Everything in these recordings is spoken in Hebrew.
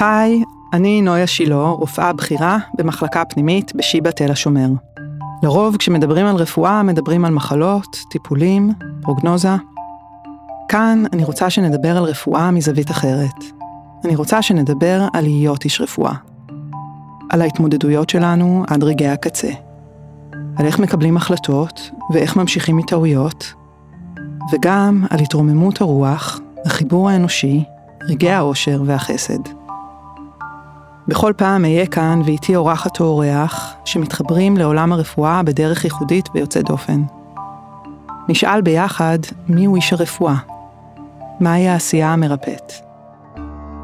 היי, אני נויה שילו, רופאה בכירה במחלקה פנימית בשיבא תל השומר. לרוב כשמדברים על רפואה מדברים על מחלות, טיפולים, פרוגנוזה. כאן אני רוצה שנדבר על רפואה מזווית אחרת. אני רוצה שנדבר על להיות איש רפואה. על ההתמודדויות שלנו עד רגעי הקצה. על איך מקבלים החלטות ואיך ממשיכים מטעויות. וגם על התרוממות הרוח, החיבור האנושי, רגעי האושר והחסד. בכל פעם אהיה כאן ואיתי אורחת או אורח שמתחברים לעולם הרפואה בדרך ייחודית ויוצא דופן. נשאל ביחד מי הוא איש הרפואה, מהי העשייה המרפאת,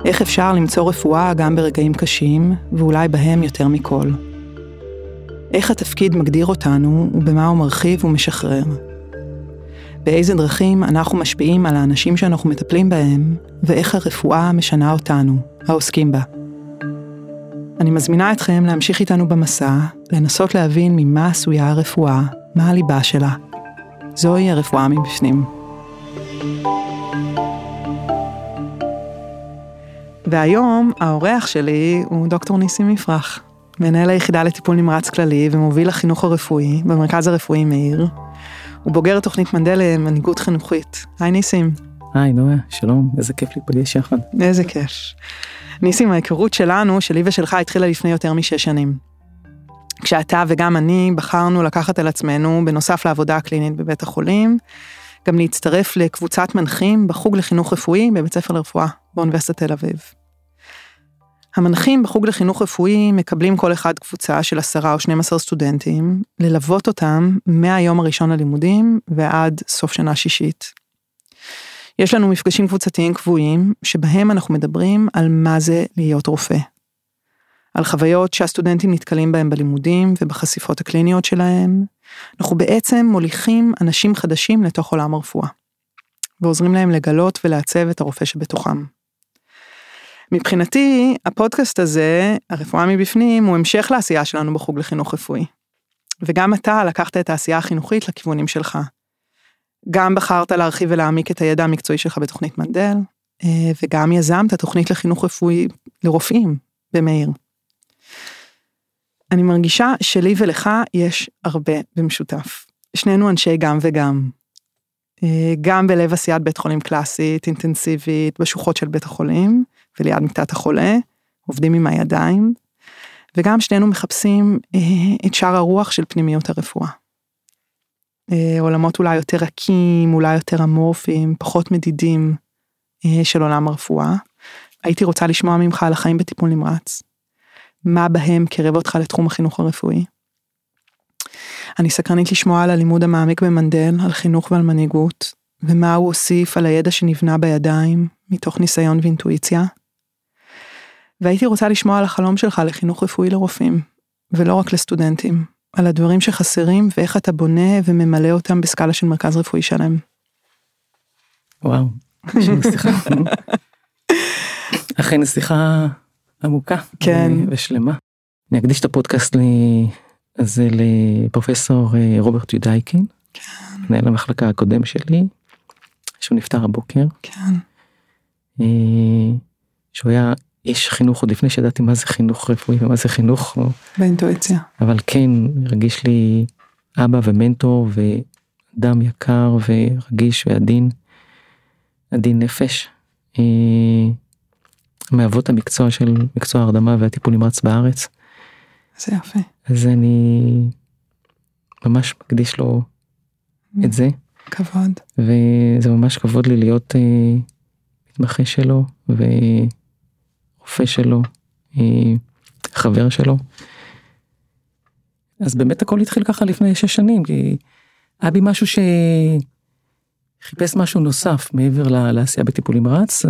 איך אפשר למצוא רפואה גם ברגעים קשים ואולי בהם יותר מכל, איך התפקיד מגדיר אותנו ובמה הוא מרחיב ומשחרר, באיזה דרכים אנחנו משפיעים על האנשים שאנחנו מטפלים בהם ואיך הרפואה משנה אותנו, העוסקים בה. אני מזמינה אתכם להמשיך איתנו במסע, לנסות להבין ממה עשויה הרפואה, מה הליבה שלה. זוהי הרפואה מבפנים. והיום האורח שלי הוא דוקטור ניסים יפרח, מנהל היחידה לטיפול נמרץ כללי ומוביל לחינוך הרפואי במרכז הרפואי מאיר. הוא בוגר תוכנית מנדל למנהיגות חינוכית. היי ניסים. היי נויה, שלום, איזה כיף להיפגש יחד. איזה כיף. ניסים, ההיכרות שלנו, שלי ושלך, התחילה לפני יותר מ6 שנים. כשאתה וגם אני בחרנו לקחת על עצמנו, בנוסף לעבודה הקלינית בבית החולים, גם להצטרף לקבוצת מנחים בחוג לחינוך רפואי בבית ספר לרפואה, באוניברסיטת תל אביב. המנחים בחוג לחינוך רפואי מקבלים כל אחד קבוצה של 10 או 12 סטודנטים, ללוות אותם מהיום הראשון ללימודים ועד סוף שנה שישית. יש לנו מפגשים קבוצתיים קבועים, שבהם אנחנו מדברים על מה זה להיות רופא. על חוויות שהסטודנטים נתקלים בהם בלימודים ובחשיפות הקליניות שלהם. אנחנו בעצם מוליכים אנשים חדשים לתוך עולם הרפואה, ועוזרים להם לגלות ולעצב את הרופא שבתוכם. מבחינתי, הפודקאסט הזה, הרפואה מבפנים, הוא המשך לעשייה שלנו בחוג לחינוך רפואי. וגם אתה לקחת את העשייה החינוכית לכיוונים שלך. גם בחרת להרחיב ולהעמיק את הידע המקצועי שלך בתוכנית מנדל, וגם יזמת תוכנית לחינוך רפואי לרופאים במאיר. אני מרגישה שלי ולך יש הרבה במשותף. שנינו אנשי גם וגם. גם בלב עשיית בית חולים קלאסית, אינטנסיבית, בשוחות של בית החולים, וליד מיטת החולה, עובדים עם הידיים, וגם שנינו מחפשים את שאר הרוח של פנימיות הרפואה. עולמות אולי יותר עקים, אולי יותר אמורפיים, פחות מדידים של עולם הרפואה. הייתי רוצה לשמוע ממך על החיים בטיפול נמרץ. מה בהם קרב אותך לתחום החינוך הרפואי? אני סקרנית לשמוע על הלימוד המעמיק במנדל, על חינוך ועל מנהיגות, ומה הוא הוסיף על הידע שנבנה בידיים, מתוך ניסיון ואינטואיציה. והייתי רוצה לשמוע על החלום שלך לחינוך רפואי לרופאים, ולא רק לסטודנטים. על הדברים שחסרים, ואיך אתה בונה וממלא אותם בסקאלה של מרכז רפואי שלם. וואו, אכן שיחה עמוקה ושלמה. אני אקדיש את הפודקאסט הזה לפרופסור רוברט יודייקין, מנהל המחלקה הקודם שלי, שהוא נפטר הבוקר. שהוא היה יש חינוך, עוד לפני שידעתי מה זה חינוך רפואי, ומה זה חינוך. באינטואיציה. אבל כן, רגיש לי אבא ומנטור, ואדם יקר ורגיש ועדין, עדין נפש. מאבות המקצוע של מקצוע ההרדמה והטיפול נמרץ בארץ. זה יפה. אז אני ממש מקדיש לו את זה. כבוד. וזה ממש כבוד לי להיות מתמחה שלו, רופא שלו, חבר שלו. אז באמת הכל התחיל ככה לפני 6 שנים, כי היה בי משהו שחיפש משהו נוסף מעבר לעשייה בטיפול נמרץ,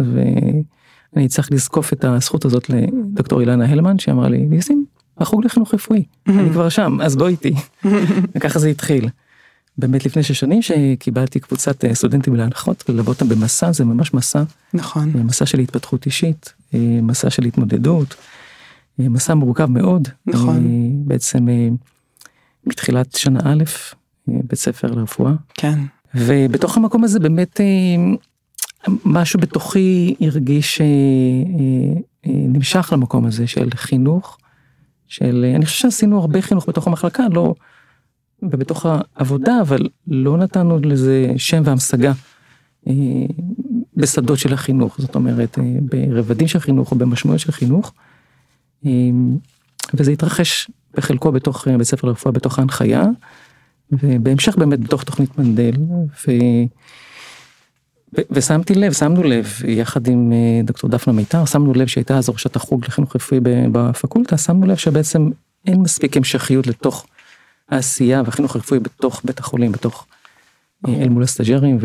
ואני צריך לזקוף את הזכות הזאת לדוקטור אילנה הלמן, שאמרה לי, ניסים, החוג לחינוך רפואי, אני כבר שם, אז בוא איתי. וככה זה התחיל. באמת לפני 6 שנים שקיבלתי קבוצת סטודנטים להנחות, ולבוא אותם במסע, זה ממש מסע. נכון. מסע של התפתחות אישית, מסע של התמודדות, מסע מורכב מאוד. נכון. בעצם מתחילת שנה א', בית ספר לרפואה. כן. ובתוך המקום הזה באמת משהו בתוכי הרגיש נמשך למקום הזה של חינוך, של, אני חושב שעשינו הרבה חינוך בתוך המחלקה, לא, ובתוך העבודה, אבל לא נתנו לזה שם והמשגה בשדות של החינוך, זאת אומרת, ברבדים של חינוך או במשמעויות של חינוך, וזה התרחש בחלקו בתוך בית ספר לרפואה, בתוך ההנחיה, ובהמשך באמת בתוך תוכנית מנדל, ושמתי לב, שמנו לב, יחד עם דוקטור דפנה מיתר, שמנו לב שהייתה אז ראשת החוג לחינוך רפואי בפקולטה, שמנו לב שבעצם אין מספיק המשכיות לתוך העשייה והחינוך הרפואי בתוך בית החולים, בתוך אל מול הסטאג'רים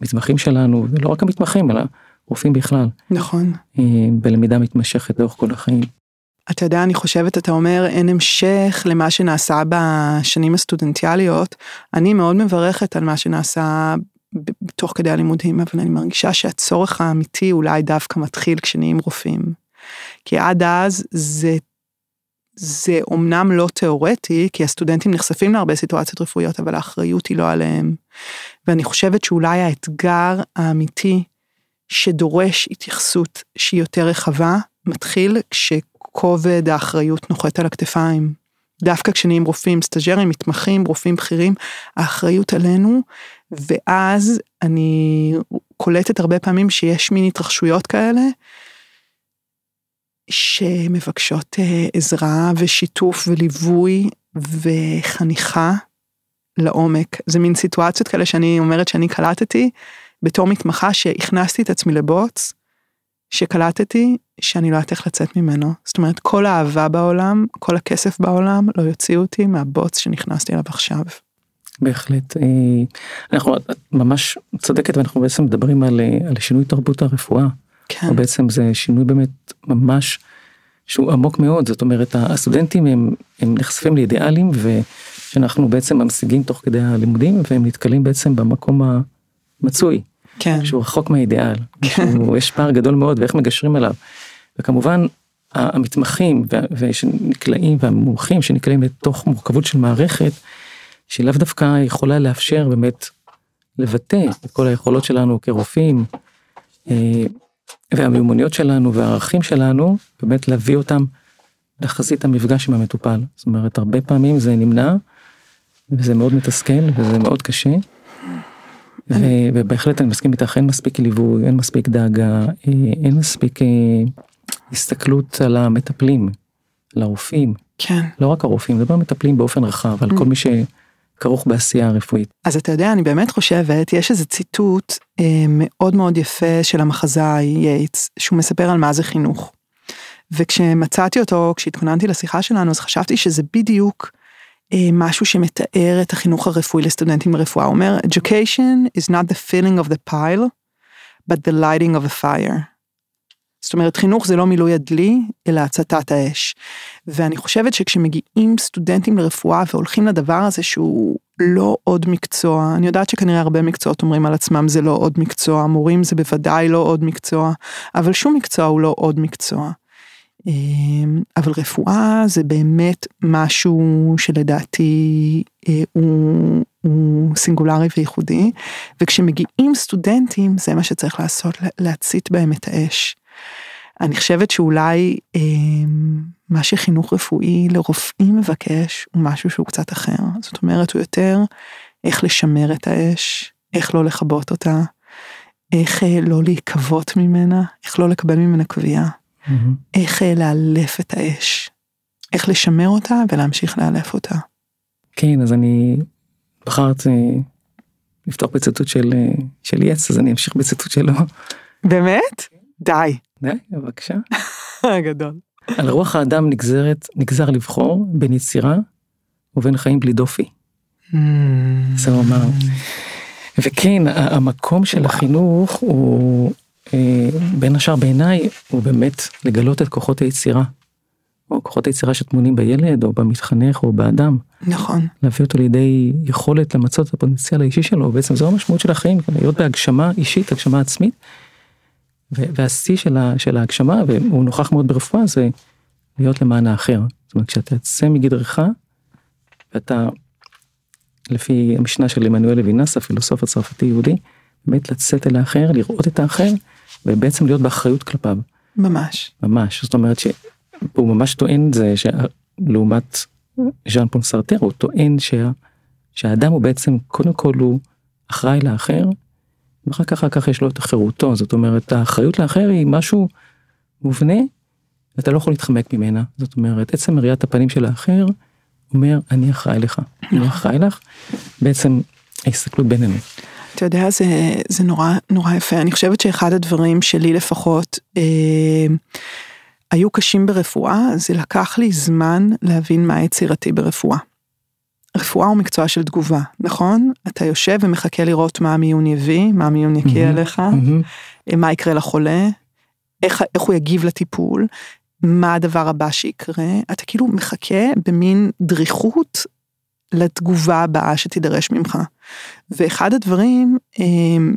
והמתמחים שלנו, ולא רק המתמחים, אלא רופאים בכלל. נכון. בלמידה מתמשכת לאורך כל החיים. אתה יודע, אני חושבת, אתה אומר, אין המשך למה שנעשה בשנים הסטודנטיאליות. אני מאוד מברכת על מה שנעשה בתוך כדי הלימודים, אבל אני מרגישה שהצורך האמיתי אולי דווקא מתחיל כשנהיים רופאים. כי עד אז זה אומנם לא תיאורטי, כי הסטודנטים נחשפים להרבה סיטואציות רפואיות, אבל האחריות היא לא עליהם. ואני חושבת שאולי האתגר האמיתי שדורש התייחסות שהיא יותר רחבה, מתחיל כשכובד האחריות נוחת על הכתפיים. דווקא כשנהיים רופאים, סטאג'רים, מתמחים, רופאים בכירים, האחריות עלינו, ואז אני קולטת הרבה פעמים שיש מין התרחשויות כאלה, שמבקשות עזרה ושיתוף וליווי וחניכה לעומק. זה מין סיטואציות כאלה שאני אומרת שאני קלטתי, בתור מתמחה שהכנסתי את עצמי לבוץ, שקלטתי שאני לא יודעת איך לצאת ממנו. זאת אומרת, כל האהבה בעולם, כל הכסף בעולם, לא יוציאו אותי מהבוץ שנכנסתי אליו עכשיו. בהחלט. אנחנו ממש צדקת, ואנחנו בעצם מדברים על שינוי תרבות הרפואה. כן. ובעצם זה שינוי באמת ממש שהוא עמוק מאוד, זאת אומרת, הסטודנטים הם נחשפים לאידיאלים, ושאנחנו בעצם ממשיגים תוך כדי הלימודים, והם נתקלים בעצם במקום המצוי, כן. שהוא רחוק מהאידיאל, כן. יש פער גדול מאוד, ואיך מגשרים עליו, וכמובן, המתמחים שנקלעים, והמומחים שנקלעים לתוך מורכבות של מערכת, שלאו דווקא יכולה לאפשר באמת לבטא את כל היכולות שלנו כרופאים, והמיומנויות שלנו והערכים שלנו, באמת להביא אותם לחזית המפגש עם המטופל. זאת אומרת, הרבה פעמים זה נמנע, וזה מאוד מתסכל, וזה מאוד קשה, ובהחלט אני מסכים איתך, אין מספיק ליווי, אין מספיק דאגה, אין מספיק הסתכלות על המטפלים, על הרופאים. כן. לא רק הרופאים, דבר מטפלים באופן רחב, על כל מי שכרוך בעשייה הרפואית. אז אתה יודע, אני באמת חושבת, יש איזה ציטוט מאוד מאוד יפה של המחזאי ייטס, שהוא מספר על מה זה חינוך. וכשמצאתי אותו, כשהתכוננתי לשיחה שלנו, אז חשבתי שזה בדיוק משהו שמתאר את החינוך הרפואי לסטודנטים ברפואה. הוא אומר, education is not the filling of the pile, but the lighting of a fire. זאת אומרת, חינוך זה לא מילוי הדלי, אלא הצתת האש. ואני חושבת שכשמגיעים סטודנטים לרפואה והולכים לדבר הזה שהוא לא עוד מקצוע, אני יודעת שכנראה הרבה מקצועות אומרים על עצמם זה לא עוד מקצוע, מורים זה בוודאי לא עוד מקצוע, אבל שום מקצוע הוא לא עוד מקצוע. אבל רפואה זה באמת משהו שלדעתי הוא סינגולרי וייחודי, וכשמגיעים סטודנטים זה מה שצריך לעשות, להצית בהם את האש. אני חושבת שאולי מה שחינוך רפואי לרופאים מבקש הוא משהו שהוא קצת אחר, זאת אומרת הוא יותר איך לשמר את האש, איך לא לכבות אותה, איך לא להיקוות ממנה, איך לא לקבל ממנה קביעה, איך לאלף את האש, איך לשמר אותה ולהמשיך לאלף אותה. כן, אז אני בחרתי לפתוח בציטוט של ייטס, אז אני אמשיך בציטוט שלו. באמת? די. די, בבקשה. גדול. על רוח האדם נגזר לבחור בין יצירה ובין חיים בלי דופי. זה הוא אמר. וכן, המקום של החינוך הוא, בין השאר בעיניי, הוא באמת לגלות את כוחות היצירה. או כוחות היצירה שתמונים בילד, או במתחנך, או באדם. נכון. להביא אותו לידי יכולת למצות את הפוטנציאל האישי שלו. בעצם זו המשמעות של החיים, להיות בהגשמה אישית, הגשמה עצמית. והשיא של ההגשמה, והוא נוכח מאוד ברפואה, זה להיות למען האחר. זאת אומרת, כשאתה יוצא מגדרך, ואתה, לפי המשנה של אמנואל לוינס, הפילוסוף הצרפתי יהודי, באמת לצאת אל האחר, לראות את האחר, ובעצם להיות באחריות כלפיו. ממש. ממש, זאת אומרת שהוא ממש טוען את זה, לעומת ז'אן פול סרטר, הוא טוען שהאדם הוא בעצם, קודם כל הוא אחראי לאחר, ואחר כך יש לו את החירותו, זאת אומרת, האחריות לאחר היא משהו מובנה, ואתה לא יכול להתחמק ממנה, זאת אומרת, עצם מריאת הפנים של האחר, אומר, אני אחראי לך, אני אחראי לך, בעצם ההסתכלות בינינו. אתה יודע, זה נורא יפה, אני חושבת שאחד הדברים שלי לפחות, היו קשים ברפואה, זה לקח לי זמן להבין מה יצירתי ברפואה. רפואה הוא מקצוע של תגובה, נכון? אתה יושב ומחכה לראות מה המיון יביא, מה המיון יקיא עליך, מה יקרה לחולה, איך הוא יגיב לטיפול, מה הדבר הבא שיקרה, אתה כאילו מחכה במין דריכות לתגובה הבאה שתידרש ממך. ואחד הדברים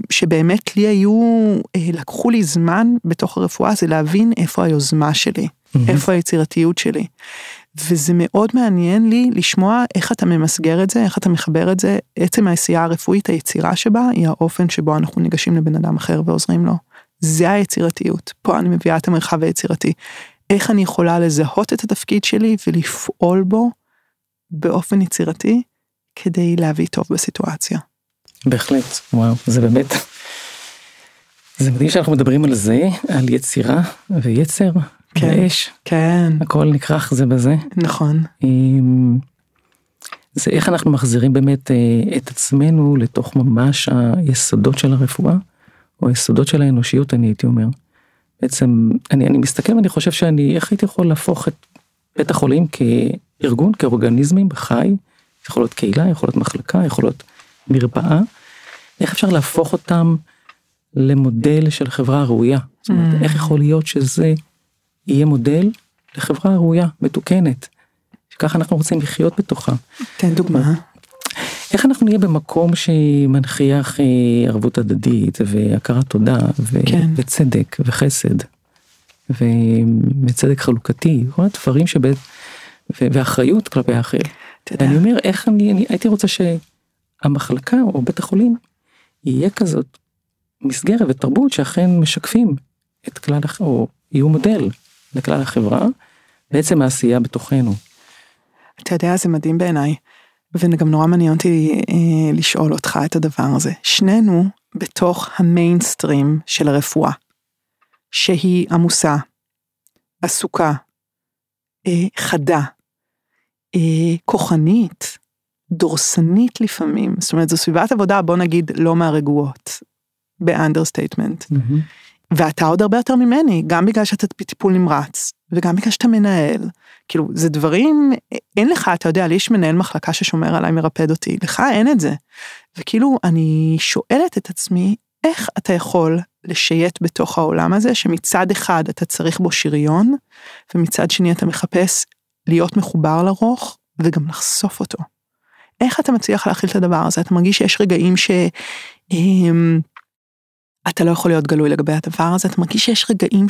שבאמת לי לקחו לי זמן בתוך הרפואה, זה להבין איפה היוזמה שלי, איפה היצירתיות שלי. וזה מאוד מעניין לי לשמוע איך אתה ממסגר את זה, איך אתה מחבר את זה, עצם העשייה הרפואית, היצירה שבה, היא האופן שבו אנחנו ניגשים לבן אדם אחר ועוזרים לו. זה היצירתיות. פה אני מביאה את המרחב היצירתי. איך אני יכולה לזהות את התפקיד שלי ולפעול בו באופן יצירתי, כדי להביא טוב בסיטואציה. בהחלט, וואו, זה באמת, זה מדהים שאנחנו מדברים על זה, על יצירה ויצר, ואש. כן. הכל נקרח זה בזה. נכון. זה איך אנחנו מחזירים באמת את עצמנו לתוך ממש היסודות של הרפואה, או היסודות של האנושיות, אני הייתי אומר. בעצם, אני מסתכל ואני חושב איך הייתי יכול להפוך את בית החולים כארגון, כאורגניזמים בחי, יכול להיות קהילה, יכול להיות מחלקה, יכול להיות מרפאה, איך אפשר להפוך אותם למודל של חברה ראויה? זאת אומרת, איך יכול להיות שזה יהיה מודל לחברה ראויה, מתוקנת, שכך אנחנו רוצים לחיות בתוכה. תן דוגמה. איך אנחנו נהיה במקום שמנחיח ערבות הדדית, והכרת תודה, וצדק, וחסד, וצדק חלוקתי, כל הדברים ואחריות כלפי האחר. אני אומר, איך אני הייתי רוצה שהמחלקה או בית החולים יהיה כזאת מסגרת ותרבות שאכן משקפים את כלל, או יהיו מודל לכלל החברה, בעצם העשייה בתוכנו. אתה יודע, זה מדהים בעיניי, וגם נורא מעניין אותי לשאול אותך את הדבר הזה. שנינו בתוך המיינסטרים של הרפואה, שהיא עמוסה, עסוקה, חדה, כוחנית, דורסנית לפעמים, זאת אומרת, זו סביבת עבודה, בוא נגיד, לא מהרגועות, באנדרסטייטמנט, ואתה עוד הרבה יותר ממני, גם בגלל שאתה בטיפול נמרץ, וגם בגלל שאתה מנהל, כאילו, זה דברים, אין לך, אתה יודע, לי יש מנהל מחלקה ששומר עליי, מרפד אותי, לך אין את זה, וכאילו, אני שואלת את עצמי, איך אתה יכול לשייט בתוך העולם הזה, שמצד אחד אתה צריך בו שריון, ומצד שני אתה מחפש להיות מחובר לרוך, וגם לחשוף אותו. איך אתה מצליח להכיל את הדבר הזה? אתה מרגיש שיש רגעים אתה לא יכול להיות גלוי לגבי הדבר הזה, אתה מרגיש שיש רגעים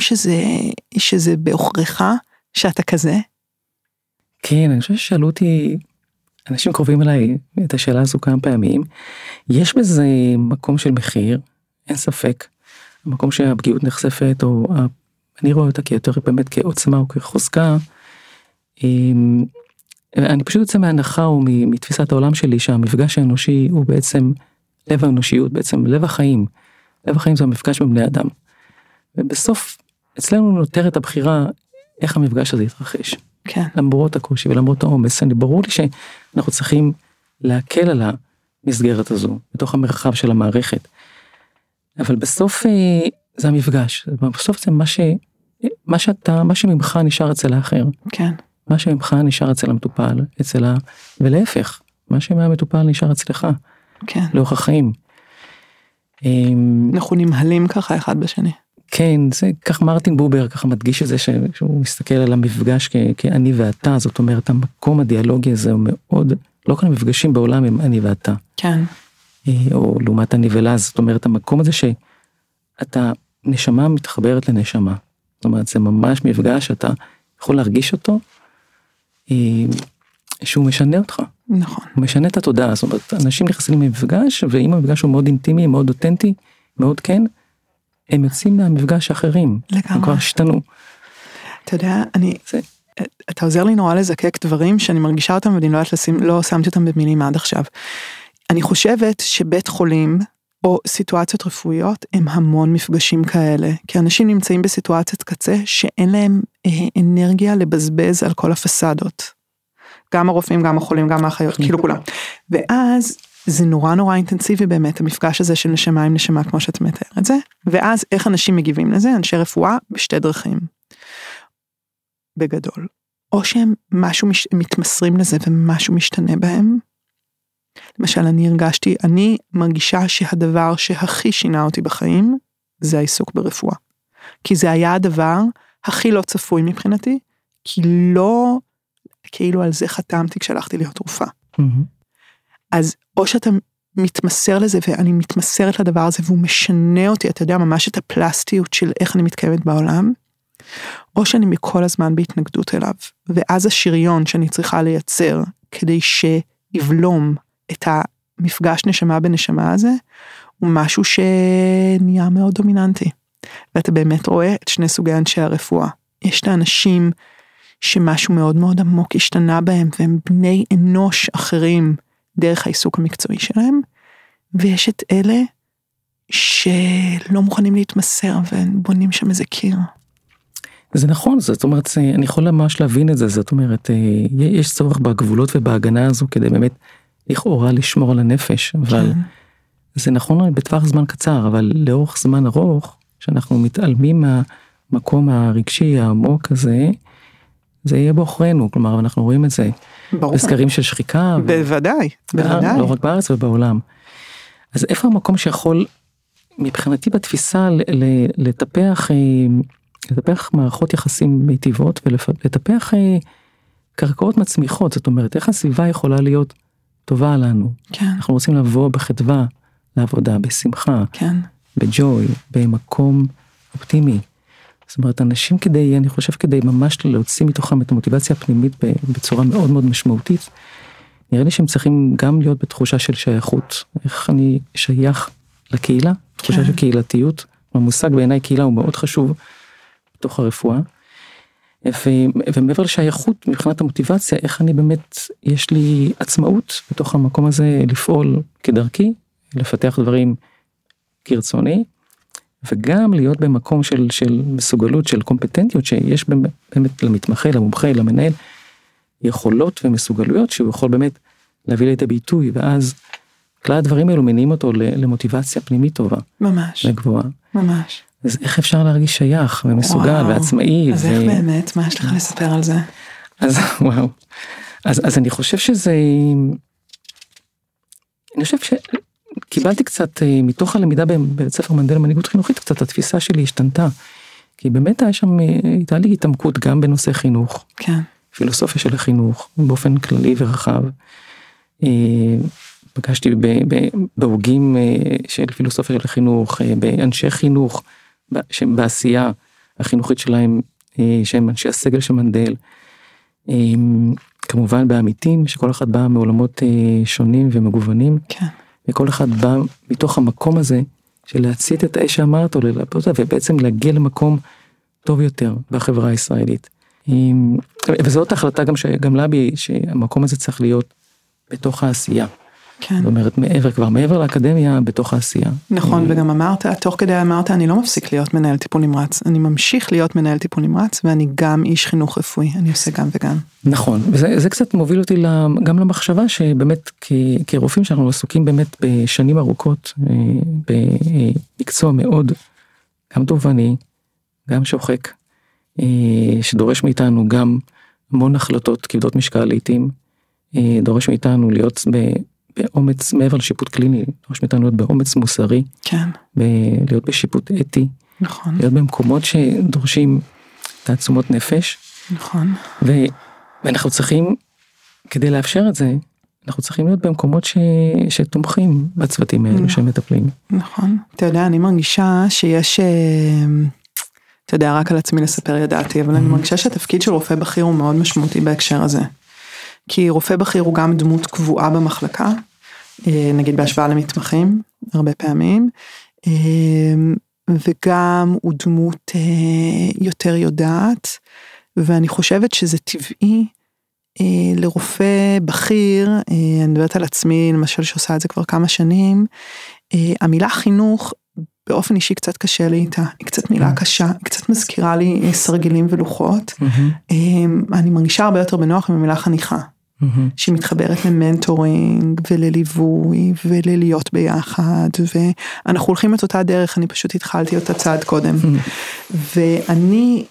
שזה באוכריך, שאתה כזה? כן, אני חושב ששאלו אותי, אנשים קרובים אליי את השאלה הזו כמה פעמים, יש בזה מקום של מחיר, אין ספק, המקום שהפגיעות נחשפת, או אני רואה אותה כיותר באמת כעוצמה או כחוזקה, אני פשוט יוצא מהנחה או מתפיסת העולם שלי שהמפגש האנושי הוא בעצם לב האנושיות, בעצם לב החיים. לב החיים זה המפגש בבני אדם. ובסוף אצלנו נותרת הבחירה איך המפגש הזה יתרחש. כן. למרות הקושי ולמרות העומס, ברור לי שאנחנו צריכים להקל על המסגרת הזו, בתוך המרחב של המערכת. אבל בסוף זה המפגש, בסוף זה מה שממך נשאר אצל האחר. כן. מה שממך נשאר אצל המטופל, ולהפך, מה שמהמטופל נשאר אצלך, כן. לאורך החיים. אנחנו נמהלים ככה אחד בשני. כן, זה, כך מרטין בובר, ככה מדגיש את זה, שהוא מסתכל על המפגש כאני ואתה, זאת אומרת, המקום הדיאלוגי הזה הוא מאוד, לא כאן מפגשים בעולם עם אני ואתה. כן. או לעומת אני ולה, זאת אומרת, המקום הזה שאתה, נשמה מתחברת לנשמה. זאת אומרת, זה ממש מפגש, אתה יכול להרגיש אותו, שהוא משנה אותך. נכון. הוא משנה את התודעה, זאת אומרת, אנשים נכנסים למפגש, ואם המפגש הוא מאוד אינטימי, מאוד אותנטי, מאוד כן, הם יוצאים מהמפגש האחרים. לגמרי. הם כבר השתנו. אתה יודע, אתה עוזר לי נורא לזקק דברים שאני מרגישה אותם, ואני לא שמתי אותם במילים עד עכשיו. אני חושבת שבית חולים, או סיטואציות רפואיות, הם המון מפגשים כאלה, כי אנשים נמצאים בסיטואציות קצה, שאין להם אנרגיה לבזבז על כל הפסדות. גם הרופאים, גם החולים, גם האחיות, כאילו כולם. ואז זה נורא נורא אינטנסיבי באמת, המפגש הזה של נשמה עם נשמה, כמו שאת מתארת את זה, ואז איך אנשים מגיבים לזה? אנשי רפואה בשתי דרכים. בגדול. או שהם משהו מתמסרים לזה, ומשהו משתנה בהם, למשל, אני מרגישה שהדבר שהכי שינה אותי בחיים, זה העיסוק ברפואה. כי זה היה הדבר הכי לא צפוי מבחינתי, כי לא, כאילו על זה חתמתי כשהלכתי להיות רופאה. אז או שאתה מתמסר לזה, ואני מתמסרת לדבר הזה, והוא משנה אותי, אתה יודע, ממש את הפלסטיות של איך אני מתקיימת בעולם, או שאני מכל הזמן בהתנגדות אליו, ואז השריון שאני צריכה לייצר, כדי שיבלום, את המפגש נשמה בנשמה הזה, הוא משהו שנהיה מאוד דומיננטי. ואתה באמת רואה את שני סוגי אנשי הרפואה. יש את האנשים שמשהו מאוד מאוד עמוק השתנה בהם, והם בני אנוש אחרים דרך העיסוק המקצועי שלהם, ויש את אלה שלא מוכנים להתמסר, ובונים שם איזה קיר. זה נכון, זאת אומרת, אני יכול ממש להבין את זה, זאת אומרת, יש צורך בגבולות ובהגנה הזו, כדי באמת לכאורה לשמור על הנפש, אבל זה נכון בטווח זמן קצר, אבל לאורך זמן ארוך, שאנחנו מתעלמים מהמקום הרגשי העמוק הזה, זה יהיה באחרינו, כלומר, אנחנו רואים את זה, בסקרים של שחיקה, בוודאי, בוודאי. לא רק בארץ ובעולם. אז איפה המקום שיכול, מבחינתי בתפיסה, לטפח מערכות יחסים מיטיבות, ולטפח קרקעות מצמיחות, זאת אומרת, איך הסביבה יכולה להיות טובה לנו. כן. אנחנו רוצים לבוא בחדווה, לעבודה, בשמחה, כן. בג'וי, במקום אופטימי. זאת אומרת, אנשים כדי, אני חושב כדי ממש להוציא מתוכם את המוטיבציה הפנימית בצורה מאוד מאוד משמעותית, נראה לי שהם צריכים גם להיות בתחושה של שייכות. איך אני שייך לקהילה? כן. תחושה של קהילתיות. המושג בעיניי קהילה הוא מאוד חשוב בתוך הרפואה. ומעבר לשייכות מבחינת המוטיבציה, איך אני באמת, יש לי עצמאות בתוך המקום הזה לפעול כדרכי, לפתח דברים כרצוני, וגם להיות במקום של מסוגלות, של קומפטנטיות, שיש באמת למתמחה, למומחה, למנהל, יכולות ומסוגלויות, שהוא יכול באמת להביא לי את הביטוי, ואז כלל הדברים האלו מניעים אותו למוטיבציה פנימית טובה. ממש. לגבוהה. ממש. אז איך אפשר להרגיש שייך ומסוגל ועצמאי? אז איך באמת? מה יש לך לספר על זה? אז וואו. אז אני חושב שזה... אני חושב שקיבלתי קצת, מתוך הלמידה בבית ספר מנדל מנהיגות חינוכית, קצת התפיסה שלי השתנתה. כי באמת הייתה לי התעמקות גם בנושא חינוך. כן. פילוסופיה של החינוך, באופן כללי ורחב. פגשתי בהוגים של פילוסופיה של החינוך, באנשי חינוך, שהם בעשייה החינוכית שלהם, שהם אנשי הסגל של מנדל, כמובן בעמיתים, שכל אחד בא מעולמות שונים ומגוונים, כן. וכל אחד בא מתוך המקום הזה, של להציט את האש שאמרת, או ללפות אותה, ובעצם להגיע למקום טוב יותר בחברה הישראלית. וזאת ההחלטה גם שגם לבי, שהמקום הזה צריך להיות בתוך העשייה. כן. זאת אומרת, כבר מעבר לאקדמיה, בתוך העשייה. נכון, וגם תוך כדי אמרת, אני לא מפסיק להיות מנהל טיפול נמרץ, אני ממשיך להיות מנהל טיפול נמרץ, ואני גם איש חינוך רפואי, אני עושה גם וגם. נכון, וזה קצת מוביל אותי גם למחשבה, שבאמת כרופאים שאנחנו עסוקים באמת בשנים ארוכות, במקצוע מאוד, גם תובעני, גם שוחק, שדורש מאיתנו גם המון החלטות, כבדות משקל לעתים, דורש מאיתנו להיות באומץ, מעבר לשיפוט קליני, דורש מאיתנו להיות באומץ מוסרי, כן. להיות בשיפוט אתי, נכון. להיות במקומות שדורשים תעצומות נפש, נכון. ואנחנו צריכים, כדי לאפשר את זה, אנחנו צריכים להיות במקומות שתומכים בצוותים האלו, נכון. שמטפלים. נכון. אתה יודע, אני מרגישה שיש, אתה יודע, רק על עצמי לספר ידעתי, אבל אני מרגישה שהתפקיד של רופא בכיר הוא מאוד משמעותי בהקשר הזה. כי רופא בכיר הוא גם דמות קבועה במחלקה, נגיד בהשוואה למתמחים, הרבה פעמים, וגם הוא דמות יותר יודעת, ואני חושבת שזה טבעי לרופא בכיר, אני מדברת על עצמי, למשל שעושה את זה כבר כמה שנים, המילה חינוך, באופן אישי קצת קשה לי איתה, היא קצת מילה קשה, היא קצת מזכירה לי סרגילים ולוחות, אני מרגישה הרבה יותר בנוח עם המילה חניכה, שמתחברת למנטורינג ולליווי וללהיות ביחד, ואנחנו הולכים את אותה דרך, אני פשוט התחלתי אותה צעד קודם, ואני,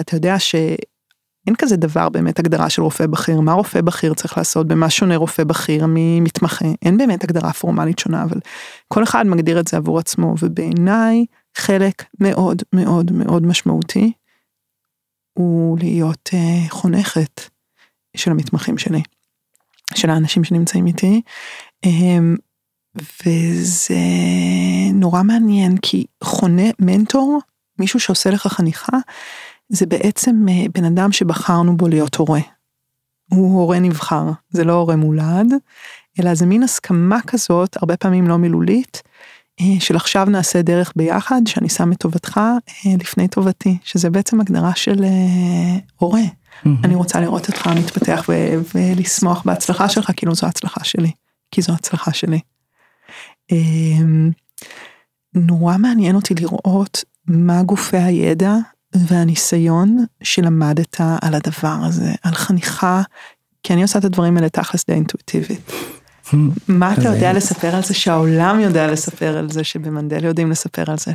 אתה יודע שאין כזה דבר באמת הגדרה של רופא בכיר, מה רופא בכיר צריך לעשות, במה שונה רופא בכיר ממתמחה, אין באמת הגדרה פורמלית שונה, אבל כל אחד מגדיר את זה עבור עצמו, ובעיניי חלק מאוד מאוד מאוד משמעותי, הוא להיות חונכת של המתמחים שלי, של האנשים שנמצאים איתי, וזה נורא מעניין, כי מנטור, מישהו שעושה לך חניכה, זה בעצם בן אדם שבחרנו בו להיות הורה. הוא הורה נבחר, זה לא הורה מולד, אלא זה מין הסכמה כזאת, הרבה פעמים לא מילולית, של עכשיו נעשה דרך ביחד, שאני שם את טובתך לפני טובתי, שזה בעצם הגדרה של הורה. אני רוצה לראות אותך מתפתח ולשמוח בהצלחה שלך, כאילו זו הצלחה שלי, כי זו הצלחה שלי. נורא מעניין אותי לראות מה גופי הידע והניסיון שלמדת על הדבר הזה, על חניכה, כי אני עושה את הדברים האלה תכלס די אינטואיטיבית. מה אתה יודע לספר על זה שהעולם יודע לספר על זה, שבמנדל יודעים לספר על זה,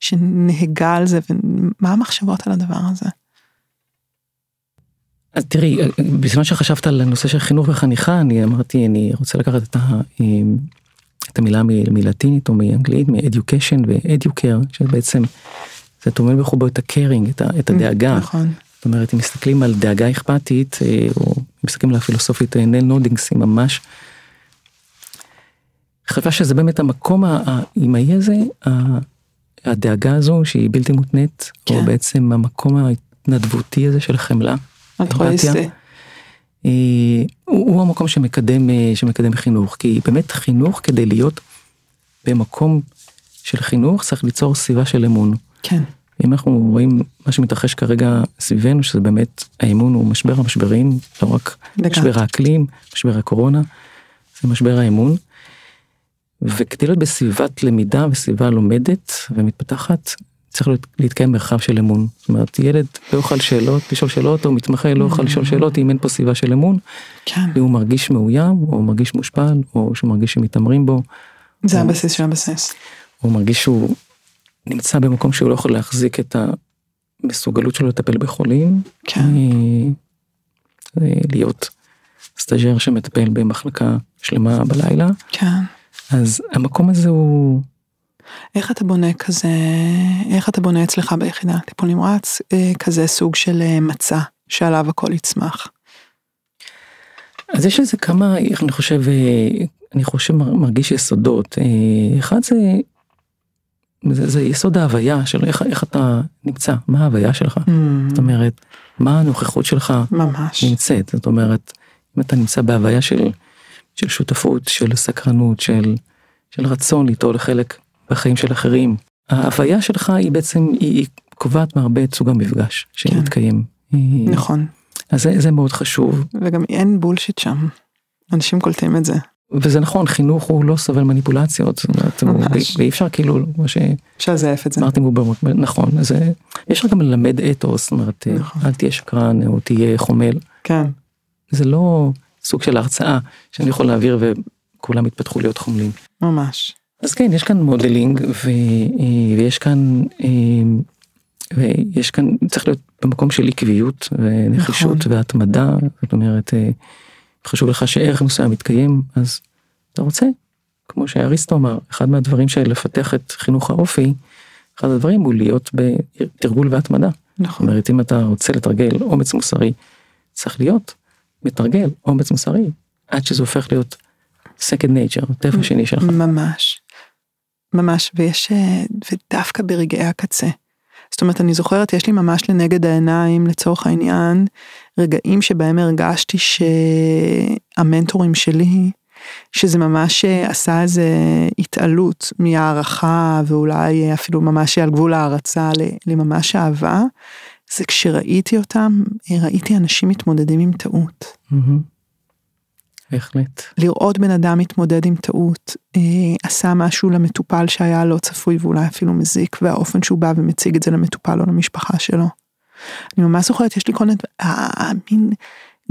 שנהגה על זה, ומה המחשבות על הדבר הזה? אז תראי, בזמן שחשבת על הנושא של חינוך וחניכה, אני אמרתי, אני רוצה לקחת את המילה מלטינית או מאנגלית, מ-education ו-educare, שבעצם זה טומן בחובו את הקרינג, את הדאגה. נכון. זאת אומרת, אם מסתכלים על דאגה אכפתית, או אם מסתכלים על הפילוסופית נל נודינגס, היא ממש חשבה שזה באמת המקום, אם היה זה, הדאגה הזו שהיא בלתי מותנית, או בעצם המקום ההתנדבותי הזה של חמלה, הוא המקום שמקדם חינוך, כי באמת חינוך כדי להיות במקום של חינוך צריך ליצור סביבה של אמון. כן. אם אנחנו רואים מה שמתרחש כרגע סביבנו, שזה באמת האמון הוא משבר המשברים, לא רק משבר האקלים, משבר הקורונה, זה משבר האמון, וכדי להיות בסביבת למידה וסביבה לומדת ומתפתחת, צריך להתקיים מרחב של אמון. זאת אומרת, ילד לא יוכל לשאול שאלות, או מתמחה לא יוכל לשאול שאלות, אם אין פה סביבה של אמון, והוא מרגיש מאוים, או מרגיש מושפל, או שהוא מרגיש שמתאמרים בו. זה הבסיס של הבסיס. הוא מרגיש שהוא נמצא במקום שהוא לא יכול להחזיק את המסוגלות שלו לטפל בחולים. כן. להיות סטאז'ר שמטפל במחלקה שלמה בלילה. כן. אז המקום הזה הוא... איך אתה בונה כזה, איך אתה בונה אצלך ביחידה, טיפול נמרץ, כזה סוג של מצע, שעליו הכל יצמח? אז יש איזה כמה, אני חושב מרגיש יסודות. אחד זה יסוד ההוויה של איך אתה נמצא, מה ההוויה שלך. זאת אומרת, מה הנוכחות שלך נמצאת. זאת אומרת, אם אתה נמצא בהוויה של שותפות, של סקרנות, של רצון ליטול לחלק בחיים של אחרים. ההוויה שלך היא בעצם, היא קובעת מהרבה את סוג המפגש שמתקיים. נכון. אז זה מאוד חשוב. וגם אין בולשיט שם. אנשים קולטים את זה. וזה נכון, חינוך הוא לא סבל מניפולציות. ממש. ואי אפשר כאילו, כמו ש... שעזף את זה. מרטין בובר, נכון. אז יש רק גם ללמד אתוס, זאת אומרת, אל תהיה שקרן, או תהיה חומל. כן. זה לא סוג של הרצאה, שאני יכול להעביר וכולם יתפתחו להיות חומלים. ממש. אז כן, יש כאן מודלינג, ויש כאן, צריך להיות במקום של עקביות, ונחישות נכון. והתמדה, זאת אומרת, חשוב לך שערך מסוים מתקיים, אז אתה רוצה, כמו שאריסטו אמר, אחד מהדברים של לפתח את חינוך האופי, אחד הדברים הוא להיות בתרגול והתמדה. נכון. זאת אומרת, אם אתה רוצה לתרגל אומץ מוסרי, צריך להיות מתרגל אומץ מוסרי, עד שזה הופך להיות second nature, טבע שני שלך. ממש. ממש, ודווקא ברגעי הקצה. זאת אומרת, אני זוכרת, יש לי ממש לנגד העיניים, לצורך העניין, רגעים שבהם הרגשתי שהמנטורים שלי, שזה ממש עשה איזו התעלות מהערכה, ואולי אפילו ממש על גבול ההרצה לממש אהבה, זה כשראיתי אותם, ראיתי אנשים מתמודדים עם טעות. בהחלט. לראות בן אדם מתמודד עם טעות, עשה משהו למטופל שהיה לא צפוי ואולי אפילו מזיק, והאופן שהוא בא ומציג את זה למטופל או למשפחה שלו. אני ממש זוכרת, יש לי כל מין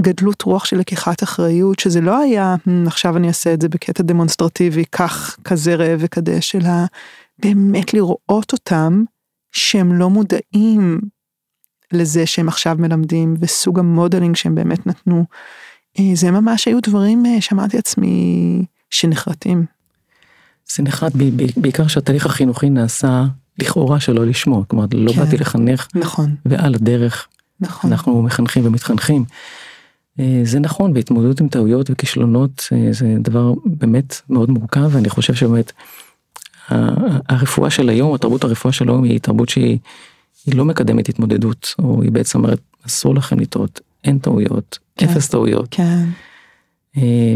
גדלות רוח של לקיחת אחריות, שזה לא היה, עכשיו אני אעשה את זה בקטע דמונסטרטיבי, כך כזה ראה וקדש, אלא באמת לראות אותם שהם לא מודעים לזה שהם עכשיו מלמדים, וסוג המודלינג שהם באמת נתנו, זה ממש היו דברים שמעתי עצמי שנחרטים. זה נחרט בעיקר שהתהליך החינוכי נעשה לכאורה שלא לשמוע, כלומר לא באתי לחנך, ועל הדרך אנחנו מחנכים ומתחנכים. זה נכון, והתמודדות עם טעויות וכישלונות, זה דבר באמת מאוד מורכב, ואני חושב שבאמת הרפואה של היום, התרבות הרפואה של היום היא תרבות שהיא לא מקדמת התמודדות, או היא בעצם אומרת, אסור לכם לטעות, אין טעויות, אפס טעויות. כן.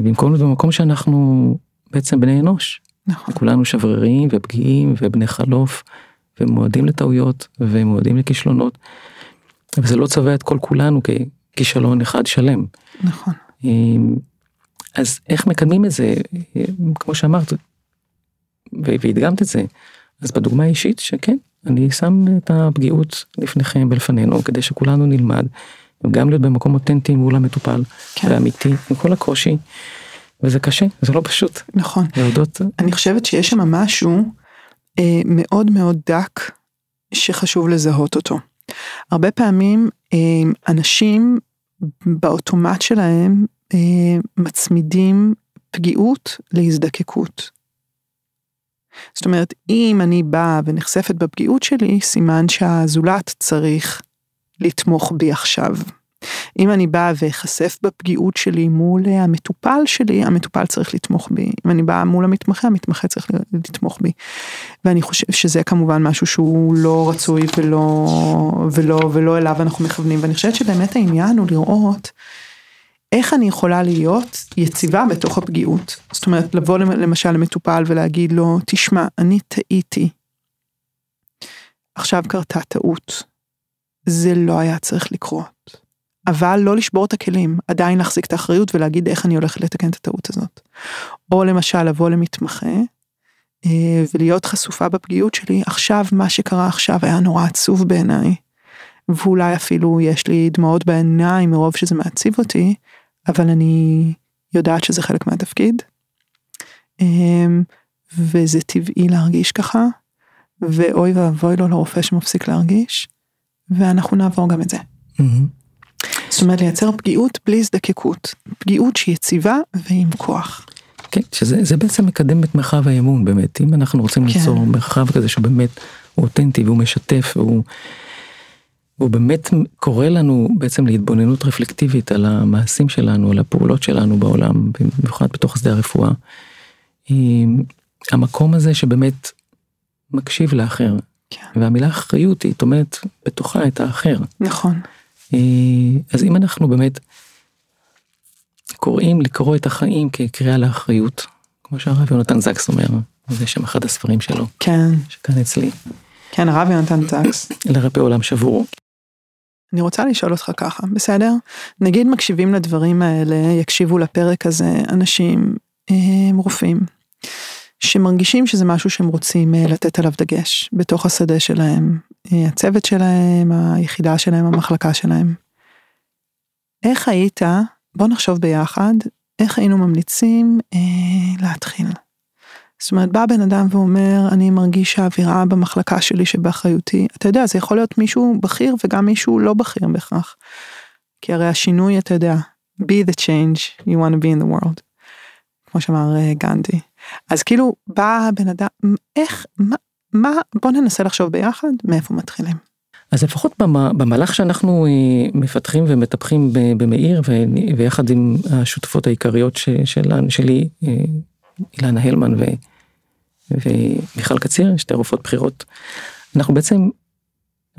במקום במקום שאנחנו בעצם בני אנוש. נכון. כולנו שבררים ופגיעים ובני חלוף, ומועדים לטעויות, ומועדים לכישלונות. אבל זה לא צבע את כל כולנו ככישלון אחד שלם. נכון. אז איך מקדמים את זה? כמו שאמרת, והדגמת את זה. אז בדוגמה האישית שכן, אני שם את הפגיעות לפניכם ולפנינו, כדי שכולנו נלמד, גם להיות במקום אותנטי מול המטופל, ואמיתי, עם כל הקושי, וזה קשה, זה לא פשוט. נכון. אני חושבת שיש שם משהו מאוד מאוד דק, שחשוב לזהות אותו. הרבה פעמים אנשים באוטומט שלהם, מצמידים פגיעות להזדקקות. זאת אומרת, אם אני באה ונחשפת בפגיעות שלי, סימן שהזולת צריך לתמוך בי עכשיו. אם אני באה וחשף בפגיעות שלי מול המטופל שלי, המטופל צריך לתמוך בי. אם אני באה מול המתמחה, המתמחה צריך לתמוך בי. ואני חושב שזה כמובן משהו שהוא לא רצוי ולא אליו אנחנו מכוונים. ואני חושבת שבאמת העניין הוא לראות איך אני יכולה להיות יציבה בתוך הפגיעות. זאת אומרת, לבוא למשל למטופל ולהגיד לו, תשמע, אני טעיתי. עכשיו קרתה טעות. זה לא היה צריך לקרות. אבל לא לשבור את הכלים, עדיין להחזיק את האחריות ולהגיד איך אני הולכת לתקן את הטעות הזאת. או למשל, לבוא למתמחה, ולהיות חשופה בפגיעות שלי, עכשיו מה שקרה עכשיו היה נורא עצוב בעיניי, ואולי אפילו יש לי דמעות בעיניים מרוב שזה מעציב אותי, אבל אני יודעת שזה חלק מהתפקיד, וזה טבעי להרגיש ככה, ואוי ואבוי לו לרופא שמפסיק להרגיש, ואנחנו נעבור גם את זה. זאת אומרת, לייצר פגיעות בלי הזדקקות. פגיעות שהיא יציבה ועם כוח. כן, שזה בעצם מקדם את מרחב האמון, באמת. אם אנחנו רוצים ליצור מרחב כזה שבאמת הוא אותנטי והוא משתף, הוא באמת קורא לנו בעצם להתבוננות רפלקטיבית על המעשים שלנו, על הפעולות שלנו בעולם, במיוחד בתוך שדה הרפואה. המקום הזה שבאמת מקשיב לאחר, והמילה אחריות היא תומד בתוכה את האחר. נכון. אז אם אנחנו באמת קוראים לקרוא את החיים כקריאה לאחריות, כמו שהרב יונתן זקס אומר, זה שם אחד הספרים שלו. כן. שכאן אצלי. כן, הרב יונתן זקס. לרפא עולם שבור. אני רוצה לשאול אותך ככה, בסדר? נגיד מקשיבים לדברים האלה, יקשיבו לפרק הזה, אנשים, רופאים, שמרגישים שזה משהו שהם רוצים לתת עליו דגש, בתוך השדה שלהם, הצוות שלהם, היחידה שלהם, המחלקה שלהם. איך היית, בוא נחשוב ביחד, איך היינו ממליצים להתחיל? זאת אומרת, בא בן אדם ואומר, אני מרגיש האווירה במחלקה שלי שבאחריותי, אתה יודע, זה יכול להיות מישהו בכיר וגם מישהו לא בכיר בכך. כי הרי השינוי, אתה יודע, be the change you want to be in the world. כמו שאמר גנדי. אז כאילו, בא בן אדם, איך, מה, בוא ננסה לחשוב ביחד, מאיפה מתחילים. אז לפחות במהלך שאנחנו מפתחים ומטפחים במאיר, ויחד עם השותפות העיקריות שלי, אילנה הלמן ומיכל קציר, שתי רופאות בחירות, אנחנו בעצם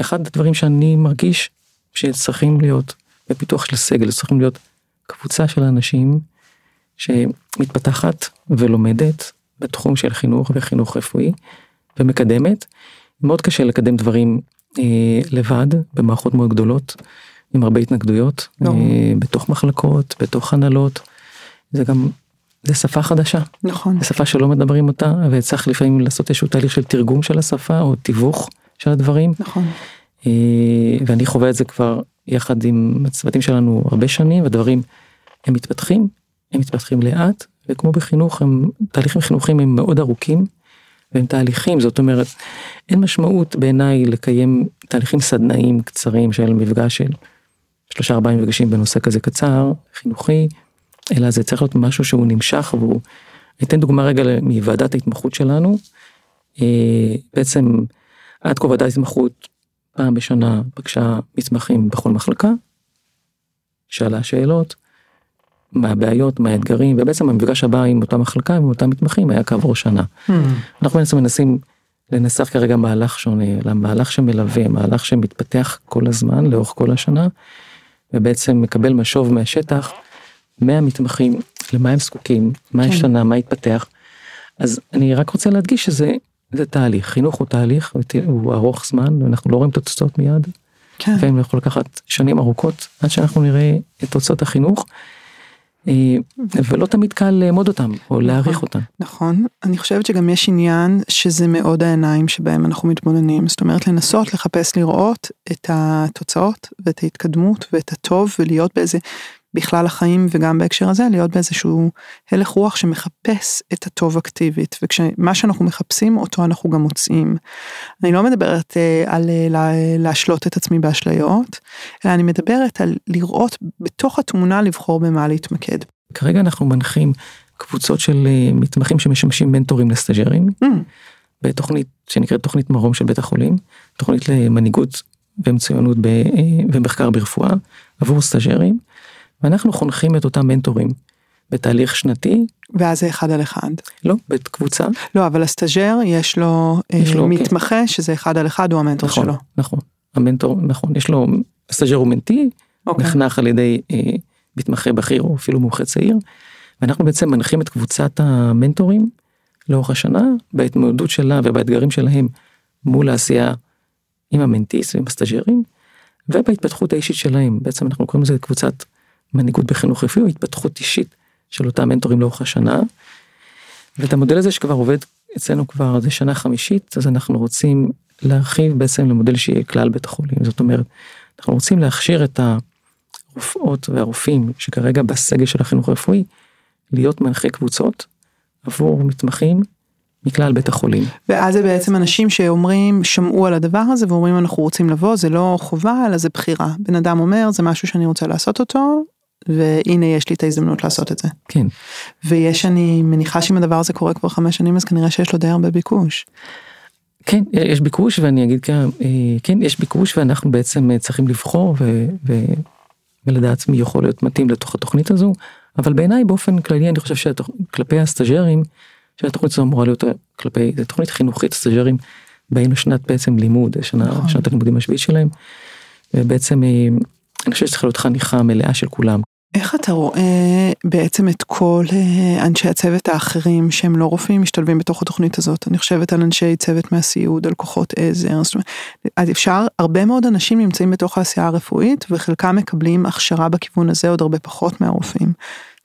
אחד הדברים שאני מרגיש שצריכים להיות בפיתוח של סגל, צריכים להיות קבוצה של אנשים שמתפתחת ולומדת בתחום של חינוך וחינוך רפואי ומקדמת. מאוד קשה לקדם דברים לבד במערכות מאוד גדולות עם הרבה התנגדויות בתוך מחלקות, בתוך הנהלות. זה גם זה שפה חדשה. נכון. זה שפה שלא מדברים אותה, וצריך לפעמים לעשות איזשהו תהליך של תרגום של השפה, או תיווך של הדברים. נכון. ואני חווה את זה כבר יחד עם הצוותים שלנו הרבה שנים, והדברים הם מתפתחים לאט, וכמו בחינוך, תהליכים חינוכיים הם מאוד ארוכים, והם תהליכים, זאת אומרת, אין משמעות בעיניי לקיים תהליכים סדנאיים קצרים של מפגש של 3-4 מפגשים בנושא כזה קצר, חינוכי, אלא זה צריך להיות משהו שהוא נמשך, והוא, ניתן דוגמה רגע מוועדת ההתמחות שלנו, בעצם עד כה ועדת ההתמחות פעם בשנה בקשה מתמחים בכל מחלקה, שאלה שאלות, מה הבעיות, מה האתגרים, ובעצם המפגש הבא עם אותה מחלקה, עם אותם מתמחים, היה כעבור שנה. אנחנו בעצם מנסים לנסח כרגע מהלך שונה, מהלך שמלווה, מהלך שמתפתח כל הזמן, לאורך כל השנה, ובעצם מקבל משוב מהשטח, מהמתמחים, למה הם זקוקים, מה השתנה, מה התפתח. אז אני רק רוצה להדגיש שזה תהליך, חינוך הוא תהליך, הוא ארוך זמן, ואנחנו לא רואים תוצאות מיד, לפעמים אנחנו לקחת שנים ארוכות, עד שאנחנו נראה את תוצאות החינוך, ולא תמיד קל לעמוד אותם, או להעריך אותם. נכון, אני חושבת שגם יש עניין, שזה מאוד העיניים שבהם אנחנו מתמודדים, זאת אומרת לנסות, לחפש לראות את התוצאות, ואת ההתקדמות, ואת הטוב, ולהיות באיזה... בכלל החיים וגם בהקשר הזה, להיות באיזשהו הלך רוח שמחפש את הטוב אקטיבית, וכשמה שאנחנו מחפשים אותו אנחנו גם מוצאים. אני לא מדברת על להשלות את עצמי באשליות, אלא אני מדברת על לראות בתוך התמונה לבחור במה להתמקד. כרגע אנחנו מנחים קבוצות של מתמחים שמשמשים מנטורים לסטאג'רים, בתוכנית שנקראת תוכנית מרום של בית החולים, תוכנית למנהיגות ומצוינות ומחקר ברפואה עבור סטאג'רים, ואנחנו חונכים את אותם מנטורים בתהליך שנתי. ואז זה אחד על אחד. לא, בקבוצה. לא, אבל הסטאג'ר יש לו מתמחה, אוקיי. שזה אחד על אחד, הוא המנטור נכון, שלו. נכון, המנטור, נכון, יש לו, הסטאג'ר הוא מנטי, אוקיי. נחנך על ידי מתמחה בכיר, או אפילו מומחה צעיר, ואנחנו בעצם מנחים את קבוצת המנטורים, לאורך השנה, בהתמודדות שלה, ובאתגרים שלהם, מול העשייה, עם המנטיס, ועם הסטאג'רים, ובהתפתחות האישית שלהם, בעצם אנחנו קוראים לזה קבוצת מנהיגות בחינוך רפואי, התפתחות אישית של אותם מנטורים לאורך השנה, ואת המודל הזה שכבר עובד אצלנו כבר, זה שנה חמישית, אז אנחנו רוצים להרחיב בעצם למודל שיהיה כלל בית החולים, זאת אומרת, אנחנו רוצים להכשיר את הרופאות והרופאים, שכרגע בסגל של החינוך הרפואי, להיות מנחי קבוצות, עבור מתמחים, מכלל בית החולים. ואז זה בעצם אנשים שאומרים, שמעו על הדבר הזה, ואומרים אנחנו רוצים לבוא, זה לא חובה, אלא זה בחירה. בן אדם אומר, זה משהו שאני רוצה לעשות אותו, והנה יש לי את ההזדמנות לעשות את זה. כן. ויש, אני מניחה שאם הדבר הזה קורה כבר 5 שנים, אז כנראה שיש לו די הרבה ביקוש. כן, יש ביקוש, ואני אגיד כאן, כן, יש ביקוש, ואנחנו בעצם צריכים לבחור, ולדעת מי יכול להיות מתאים לתוך התוכנית הזו, אבל בעיניי באופן כללי, אני חושב שכלפי הסטאג'רים, שהתוכנית זו אמורה להיות כלפי, זו תוכנית חינוכית, סטאג'רים באים לשנת בעצם לימוד, שנת הלימודים השביעית שלהם, ובעצם אני חושב שצריך להיות חניכה מלאה של כולם. איך אתה רואה בעצם את כל אנשי הצוות האחרים, שהם לא רופאים, משתלבים בתוך התוכנית הזאת? אני חושבת על אנשי צוות מהסיעוד, על כוחות עזר, זאת אומרת, אז אפשר, הרבה מאוד אנשים נמצאים בתוך העשייה הרפואית, וחלקם מקבלים הכשרה בכיוון הזה, עוד הרבה פחות מהרופאים.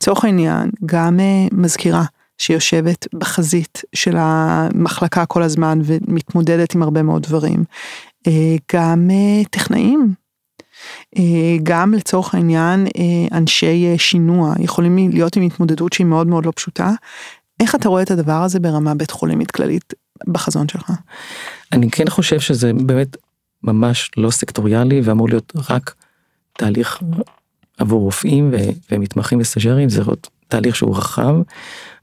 צורך העניין, גם מזכירה שיושבת בחזית של המחלקה כל הזמן, ומתמודדת עם הרבה מאוד דברים, גם טכנאים, גם לצורך העניין, אנשי שינוע, יכולים להיות עם התמודדות שהיא מאוד מאוד לא פשוטה. איך אתה רואה את הדבר הזה ברמה בית חולמית כללית, בחזון שלך? אני כן חושב שזה באמת ממש לא סקטוריאלי, ואמור להיות רק תהליך עבור רופאים, ומתמחים וסטאג'רים, זה עוד תהליך שהוא רחב.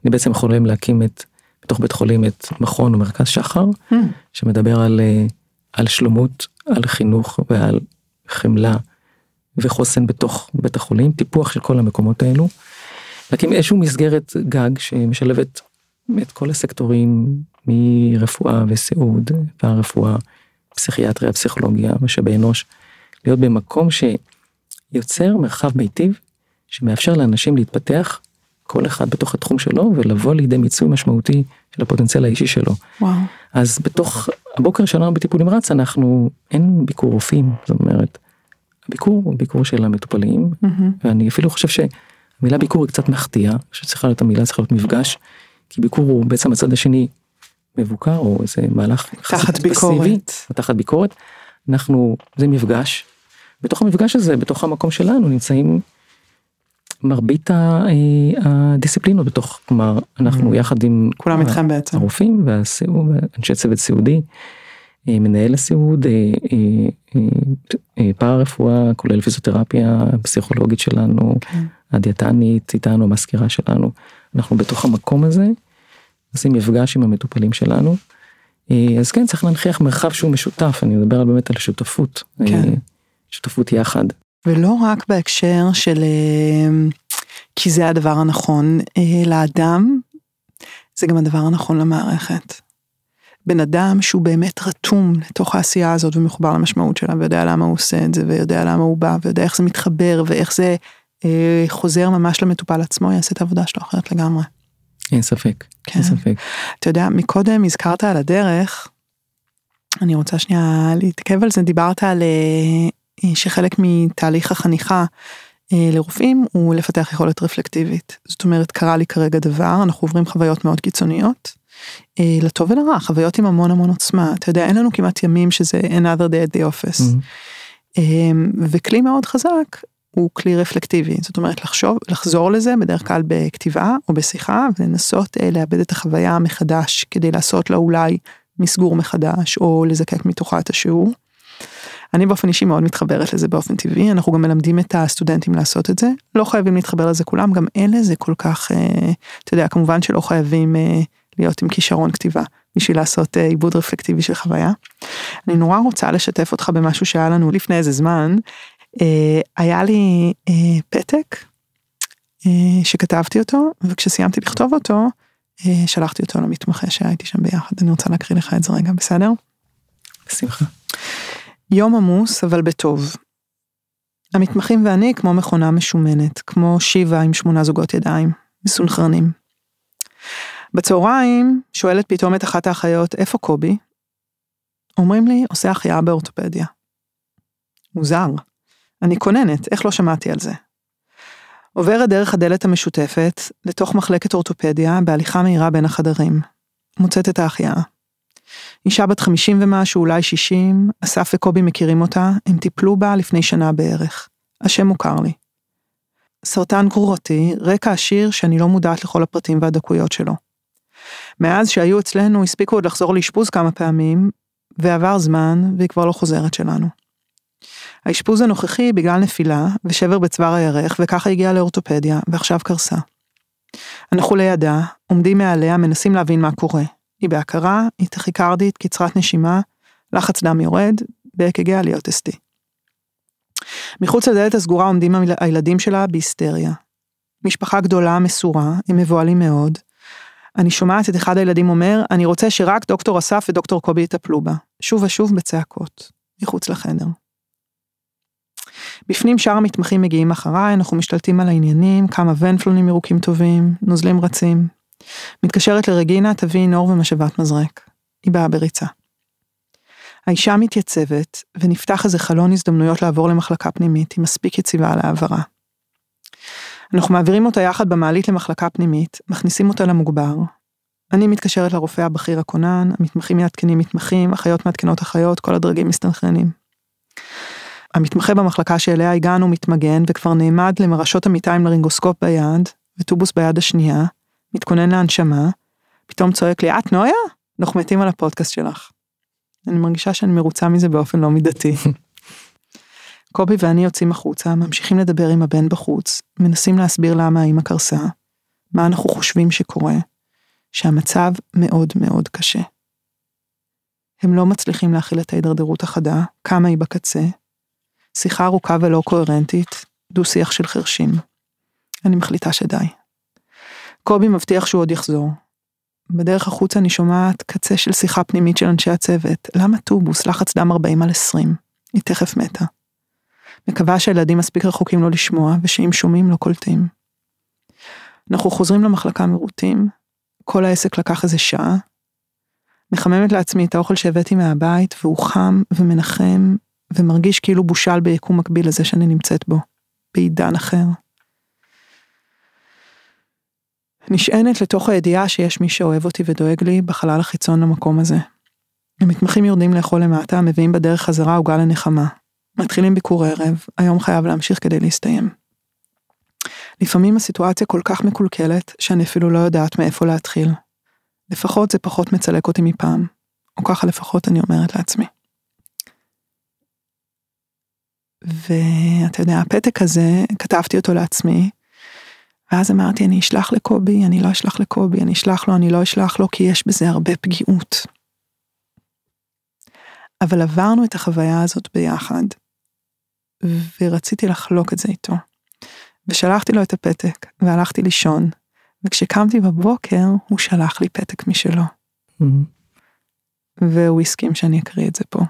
אני בעצם יכולים להקים בתוך בית חולים את מכון ומרכז שחר, שמדבר על שלומות, על חינוך ועל חמלה וחוסן בתוך בית החולים, טיפוח של כל המקומות האלו. להקים איזשהו מסגרת גג שמשלבת את כל הסקטורים מרפואה וסיעוד והרפואה הפסיכיאטריה, הפסיכולוגיה, משאבי אנוש, להיות במקום שיוצר מרחב מיטיב, שמאפשר לאנשים להתפתח, כל אחד בתוך התחום שלו, ולבוא לידי מיצוי משמעותי של הפוטנציאל האישי שלו. וואו. אז בתוך הבוקר שלנו בטיפול נמרץ, אין ביקור רופאים, זאת אומרת, הביקור הוא ביקור של המטופלים, ואני אפילו חושב שהמילה ביקור היא קצת מחטיאה, שצריכה להיות המילה, צריכה להיות מפגש, כי ביקור הוא בעצם הצד השני מבוקר, או איזה מהלך תחת ביקורת. תחת ביקורת. זה מפגש. בתוך המפגש הזה, בתוך המקום שלנו, נמצאים מרבית הדיסציפלינות בתוך, כלומר, אנחנו יחד עם כולם איתכם בעצם. הרופאים והסיעוד, אנשי צוות סיעודי, מנהל הסיעוד, פארה רפואה, כולל פיזיותרפיה הפסיכולוגית שלנו, הדיאטנית איתנו, המזכירה שלנו. אנחנו בתוך המקום הזה, עושים מפגש עם המטופלים שלנו. אז כן, צריך להנחיח מרחב שהוא משותף, אני מדבר באמת על שותפות, שותפות יחד. ולא רק בהקשר של, כי זה הדבר הנכון לאדם, זה גם הדבר הנכון למערכת. בן אדם שהוא באמת רתום לתוך העשייה הזאת ומחובר למשמעות שלה, ויודע למה הוא עושה את זה, ויודע למה הוא בא, ויודע איך זה מתחבר, ואיך זה חוזר ממש למטופל עצמו, יעשה את העבודה שלו אחרת לגמרי. אין ספק, כן. אין ספק. אתה יודע, מקודם הזכרת על הדרך, אני רוצה שנייה להתעכב על זה, דיברת על שחלק מתהליך החניכה לרופאים, הוא לפתח יכולת רפלקטיבית. זאת אומרת, קרה לי כרגע דבר, אנחנו עוברים חוויות מאוד קיצוניות, לטוב ולרע, חוויות עם המון המון עוצמה. אתה יודע, אין לנו כמעט ימים שזה another day at the office. וכלי מאוד חזק, הוא כלי רפלקטיבי. זאת אומרת, לחזור לזה בדרך כלל בכתיבה או בשיחה, ולנסות לאבד את החוויה מחדש, כדי לעשות לה אולי מסגור מחדש, או לזקק מתוכה את השיעור. אני באופן אישי מאוד מתחברת לזה באופן טבעי, אנחנו גם מלמדים את הסטודנטים לעשות את זה, לא חייבים להתחבר לזה כולם, גם אלה זה כל כך, אתה יודע, כמובן שלא חייבים להיות עם כישרון כתיבה, בשביל לעשות עיבוד רפלקטיבי של חוויה. אני נורא רוצה לשתף אותך במשהו שהיה לנו לפני איזה זמן, היה לי פתק שכתבתי אותו, וכשסיימתי לכתוב אותו, שלחתי אותו למתמחה שהייתי שם ביחד, אני רוצה להקריא לך את זה רגע, בסדר? בשמחה. יום עמוס, אבל בטוב. המתמחים ואני כמו מכונה משומנת, כמו שיבה עם 8 זוגות ידיים, מסונכרנים. בצהריים שואלת פתאום את אחת האחיות, איפה קובי? אומרים לי, עושה החייאה באורתופדיה. מוזר. אני קוננת, איך לא שמעתי על זה? עוברת דרך הדלת המשותפת, לתוך מחלקת אורתופדיה, בהליכה מהירה בין החדרים. מוצאת את ההחייאה. אישה בת 50 ומשהו, אולי 60, אסף וקובי מכירים אותה, הם טיפלו בה לפני שנה בערך. השם מוכר לי. סרטן גרורתי, רקע עשיר שאני לא מודעת לכל הפרטים והדקויות שלו. מאז שהיו אצלנו, הספיקו עוד לחזור לאשפוז כמה פעמים, ועבר זמן, והיא כבר לא חוזרת שלנו. האשפוז הנוכחי בגלל נפילה, ושבר בצוואר הירך, וככה הגיעה לאורתופדיה, ועכשיו קרסה. אנחנו לידה, עומדים מעליה, מנסים להבין מה קורה. היא בהכרה, היא טכיקרדית, קצרת נשימה, לחץ דם יורד, בהקגע להיות אסתי. מחוץ לדלת הסגורה עומדים הילדים שלה בהיסטריה. משפחה גדולה, מסורה, הם מבועלים מאוד. אני שומעת את אחד הילדים אומר, אני רוצה שרק דוקטור אסף ודוקטור קובי יטפלו בה. שוב ושוב בצעקות, מחוץ לחדר. בפנים שאר המתמחים מגיעים אחריי, אנחנו משתלטים על העניינים, כמה ונפלונים ירוקים טובים, נוזלים רצים. מתקשרת לרגינה, תביא נור ומשאבת מזרק. היא באה בריצה. האישה מתייצבת, ונפתח איזה חלון הזדמנויות לעבור למחלקה פנימית, היא מספיק יציבה על העברה. אנחנו מעבירים אותה יחד במעלית למחלקה פנימית, מכניסים אותה למוגבר. אני מתקשרת לרופא הבכיר הכונן, המתמחים מעדכנים מתמחים, אחיות מעדכנות אחיות, כל הדרגים מסתנכרנים. המתמחה במחלקה שאליה הגענו מתמגן, וכבר נעמד למרשות המיטה עם לרינגוסקופ ביד, וטובוס ביד השנייה, מתכונן להנשמה, פתאום צועק לי, את נויה? אנחנו מתים על הפודקאסט שלך. אני מרגישה שאני מרוצה מזה באופן לא מידתי. קובי ואני יוצאים החוצה, ממשיכים לדבר עם הבן בחוץ, מנסים להסביר למה האמא קרסה, מה אנחנו חושבים שקורה, שהמצב מאוד מאוד קשה. הם לא מצליחים להכיל את ההידרדרות החדה, כמה היא בקצה, שיחה ארוכה ולא קוהרנטית, דו שיח של חרשים. אני מחליטה שדי. קובי מבטיח שהוא עוד יחזור. בדרך החוץ אני שומעת קצה של שיחה פנימית של אנשי הצוות. למה טובוס? לחץ דם 40/20. היא תכף מתה. מקווה שהילדים מספיק רחוקים לא לשמוע, ושאם שומעים לא קולטים. אנחנו חוזרים למחלקה מרוטים. כל העסק לקח איזה שעה. מחממת לעצמי את האוכל שהבאתי מהבית, והוא חם ומנחם, ומרגיש כאילו בושל ביקום מקביל לזה שאני נמצאת בו. בעידן אחר. נשענת לתוך הידיעה שיש מי שאוהב אותי ודואג לי בחלל החיצון למקום הזה. המתמחים יורדים לאכול למטה, מביאים בדרך חזרה עוגה לנחמה. מתחילים ביקור ערב, היום חייב להמשיך כדי להסתיים. לפעמים הסיטואציה כל כך מקולקלת, שאני אפילו לא יודעת מאיפה להתחיל. לפחות זה פחות מצלק אותי מפעם, או ככה לפחות אני אומרת לעצמי. ואתה יודע, הפתק הזה, כתבתי אותו לעצמי, ואז אמרתי, אני אשלח לקובי, אני לא אשלח לקובי, אני אשלח לו, אני לא אשלח לו, כי יש בזה הרבה פגיעות. אבל עברנו את החוויה הזאת ביחד, ורציתי לחלוק את זה איתו. ושלחתי לו את הפתק, והלכתי לישון, וכשקמתי בבוקר, הוא שלח לי פתק משלו. והוא הסכים שאני אקריא את זה פה.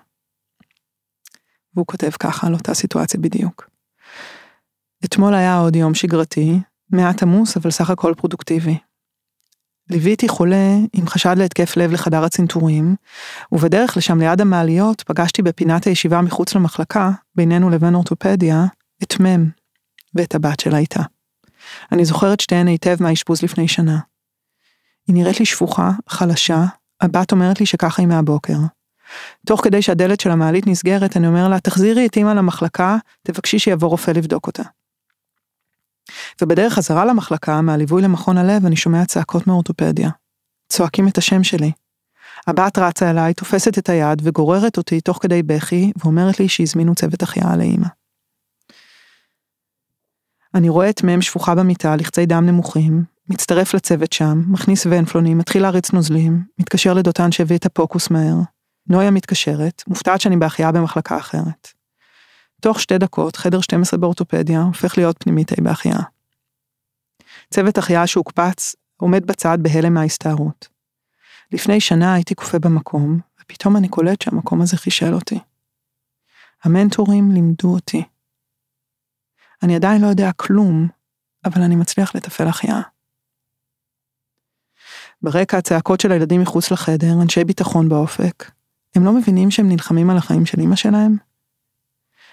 והוא כותב ככה על אותה סיטואציה בדיוק. אתמול היה עוד יום שגרתי, מעט עמוס, אבל סך הכל פרודוקטיבי. ליוויתי חולה עם חשד להתקף לב לחדר הצנתורים, ובדרך לשם ליד המעליות פגשתי בפינת הישיבה מחוץ למחלקה, בינינו לבין אורתופדיה, את מם, ואת הבת שלה איתה. אני זוכרת שתיהן היטב מהאשפוז לפני שנה. היא נראית לי שפוחה, חלשה, הבת אומרת לי שככה היא מהבוקר. תוך כדי שהדלת של המעלית נסגרת, אני אומר לה, תחזירי את אמא למחלקה, תבקשי שיבוא רופא לבדוק אותה. ובדרך חזרה למחלקה, מהליווי למכון הלב, אני שומע צעקות מאורתופדיה. צועקים את השם שלי. הבת רצה אליי, תופסת את היד וגוררת אותי תוך כדי בכי, ואומרת לי שהזמינו צוות החייאה לאמא. אני רואה את מהם שפוכה במיטה, לחצי דם נמוכים, מצטרף לצוות שם, מכניס ונפלוני, מתחיל להריץ נוזלים, מתקשר לדותן שהביא את הפוקוס מהר. נויה מתקשרת, מופתעת שאני בהחייאה במחלקה אחרת. תוך 2 דקות, חדר 12 באורתופדיה, הופך להיות פנימית בהחייאה. צוות החייאה שהוקפץ, עומד בצד בהלם מההסתערות. לפני שנה הייתי קופה במקום, ופתאום אני קולט שהמקום הזה חישל אותי. המנטורים לימדו אותי. אני עדיין לא יודע כלום, אבל אני מצליח לטפל החייאה. ברקע הצעקות של הילדים מחוץ לחדר, אנשי ביטחון באופק, הם לא מבינים שהם נלחמים על החיים של אמא שלהם?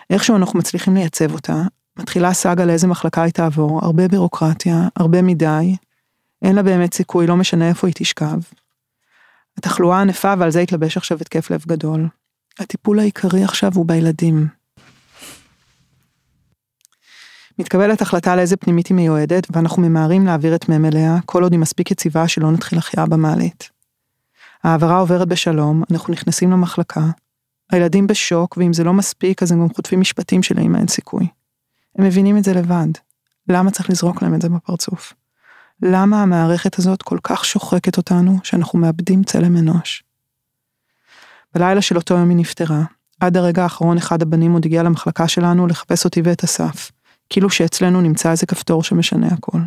איכשהו אנחנו מצליחים לייצב אותה, מתחילה סאגה לאיזה מחלקה היא תעבור, הרבה בירוקרטיה, הרבה מדי, אין לה באמת סיכוי, לא משנה איפה היא תשכב. התחלואה ענפה, ועל זה התלבש עכשיו התקף לב גדול. הטיפול העיקרי עכשיו הוא בילדים. מתקבלת החלטה לאיזה פנימית היא מיועדת, ואנחנו ממהרים להעביר את מהם אליה, כל עוד היא מספיק יציבה שלא נתחיל החייאה במעלית. העברה עוברת בשלום, אנחנו נכנסים למחלקה, הילדים בשוק, ואם זה לא מספיק, אז הם גם חוטפים משפטים של אימא אין סיכוי. הם מבינים את זה לבד. למה צריך לזרוק להם את זה בפרצוף? למה המערכת הזאת כל כך שוחקת אותנו, שאנחנו מאבדים צלם אנוש? בלילה של אותו יום היא נפטרה. עד הרגע האחרון אחד הבנים עוד הגיע למחלקה שלנו לחפש אותי ואת אסף. כאילו שאצלנו נמצא איזה כפתור שמשנה הכל.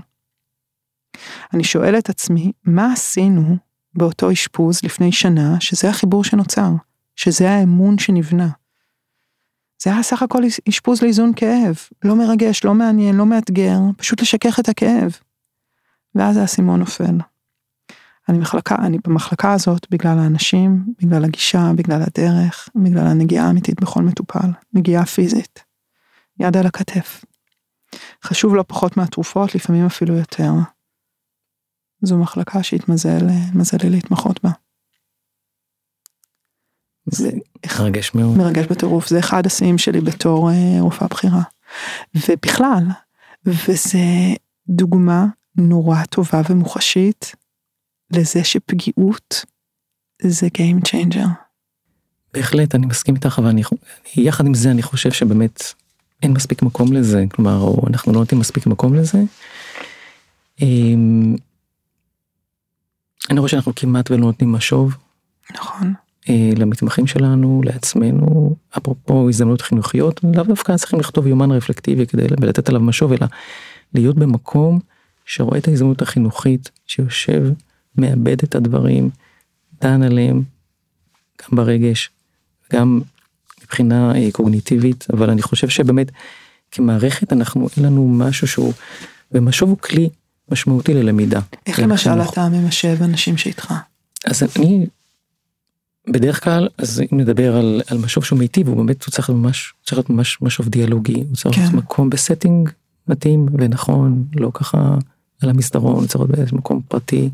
אני שואל את עצמי, מה עשינו באותו אשפוז לפני שנה, שזה החיבור שנוצר? שזה האמון שנבנה. זה היה סך הכל אשפוז לאיזון כאב, לא מרגש, לא מעניין, לא מאתגר, פשוט לשכח את הכאב. ואז הסימון נופל. אני במחלקה הזאת בגלל האנשים, בגלל הגישה, בגלל הדרך, בגלל הנגיעה האמיתית בכל מטופל, נגיעה פיזית. יד על הכתף. חשוב לא פחות מהתרופות, לפעמים אפילו יותר. זו מחלקה שהתמזל לי להתמחות בה. זה מרגש מאוד. מרגש בטירוף, זה אחד השיאים שלי בתור רופאה בחירה. ובכלל, וזה דוגמה נורא טובה ומוחשית, לזה שפגיעות זה Game Changer. בהחלט, אני מסכים איתך, אבל יחד עם זה אני חושב שבאמת אין מספיק מקום לזה, כלומר, או אנחנו לא נותנים מספיק מקום לזה. אני רואה שאנחנו כמעט ולא נותנים משוב. נכון. למתמחים שלנו, לעצמנו, אפרופו הזדמנות חינוכיות, לאו דווקא צריכים לכתוב יומן רפלקטיבי כדי לתת עליו משוב, אלא להיות במקום שרואה את ההזדמנות החינוכית שיושב מאבד את הדברים, דן עליהם, גם ברגש, גם מבחינה קוגניטיבית, אבל אני חושב שבאמת, כמערכת אנחנו, אין לנו משהו שהוא, ומשוב הוא כלי משמעותי ללמידה. איך למשל אתה ממשב אנשים שאיתך? אז אני, בדרך כלל, אז אם נדבר על משוב שהוא מיטיב, הוא באמת צריך להיות ממש משוב דיאלוגי, הוא צריך להיות מקום בסטינג מתאים ונכון, לא ככה על המסדרון, הוא צריך להיות במקום פרטי,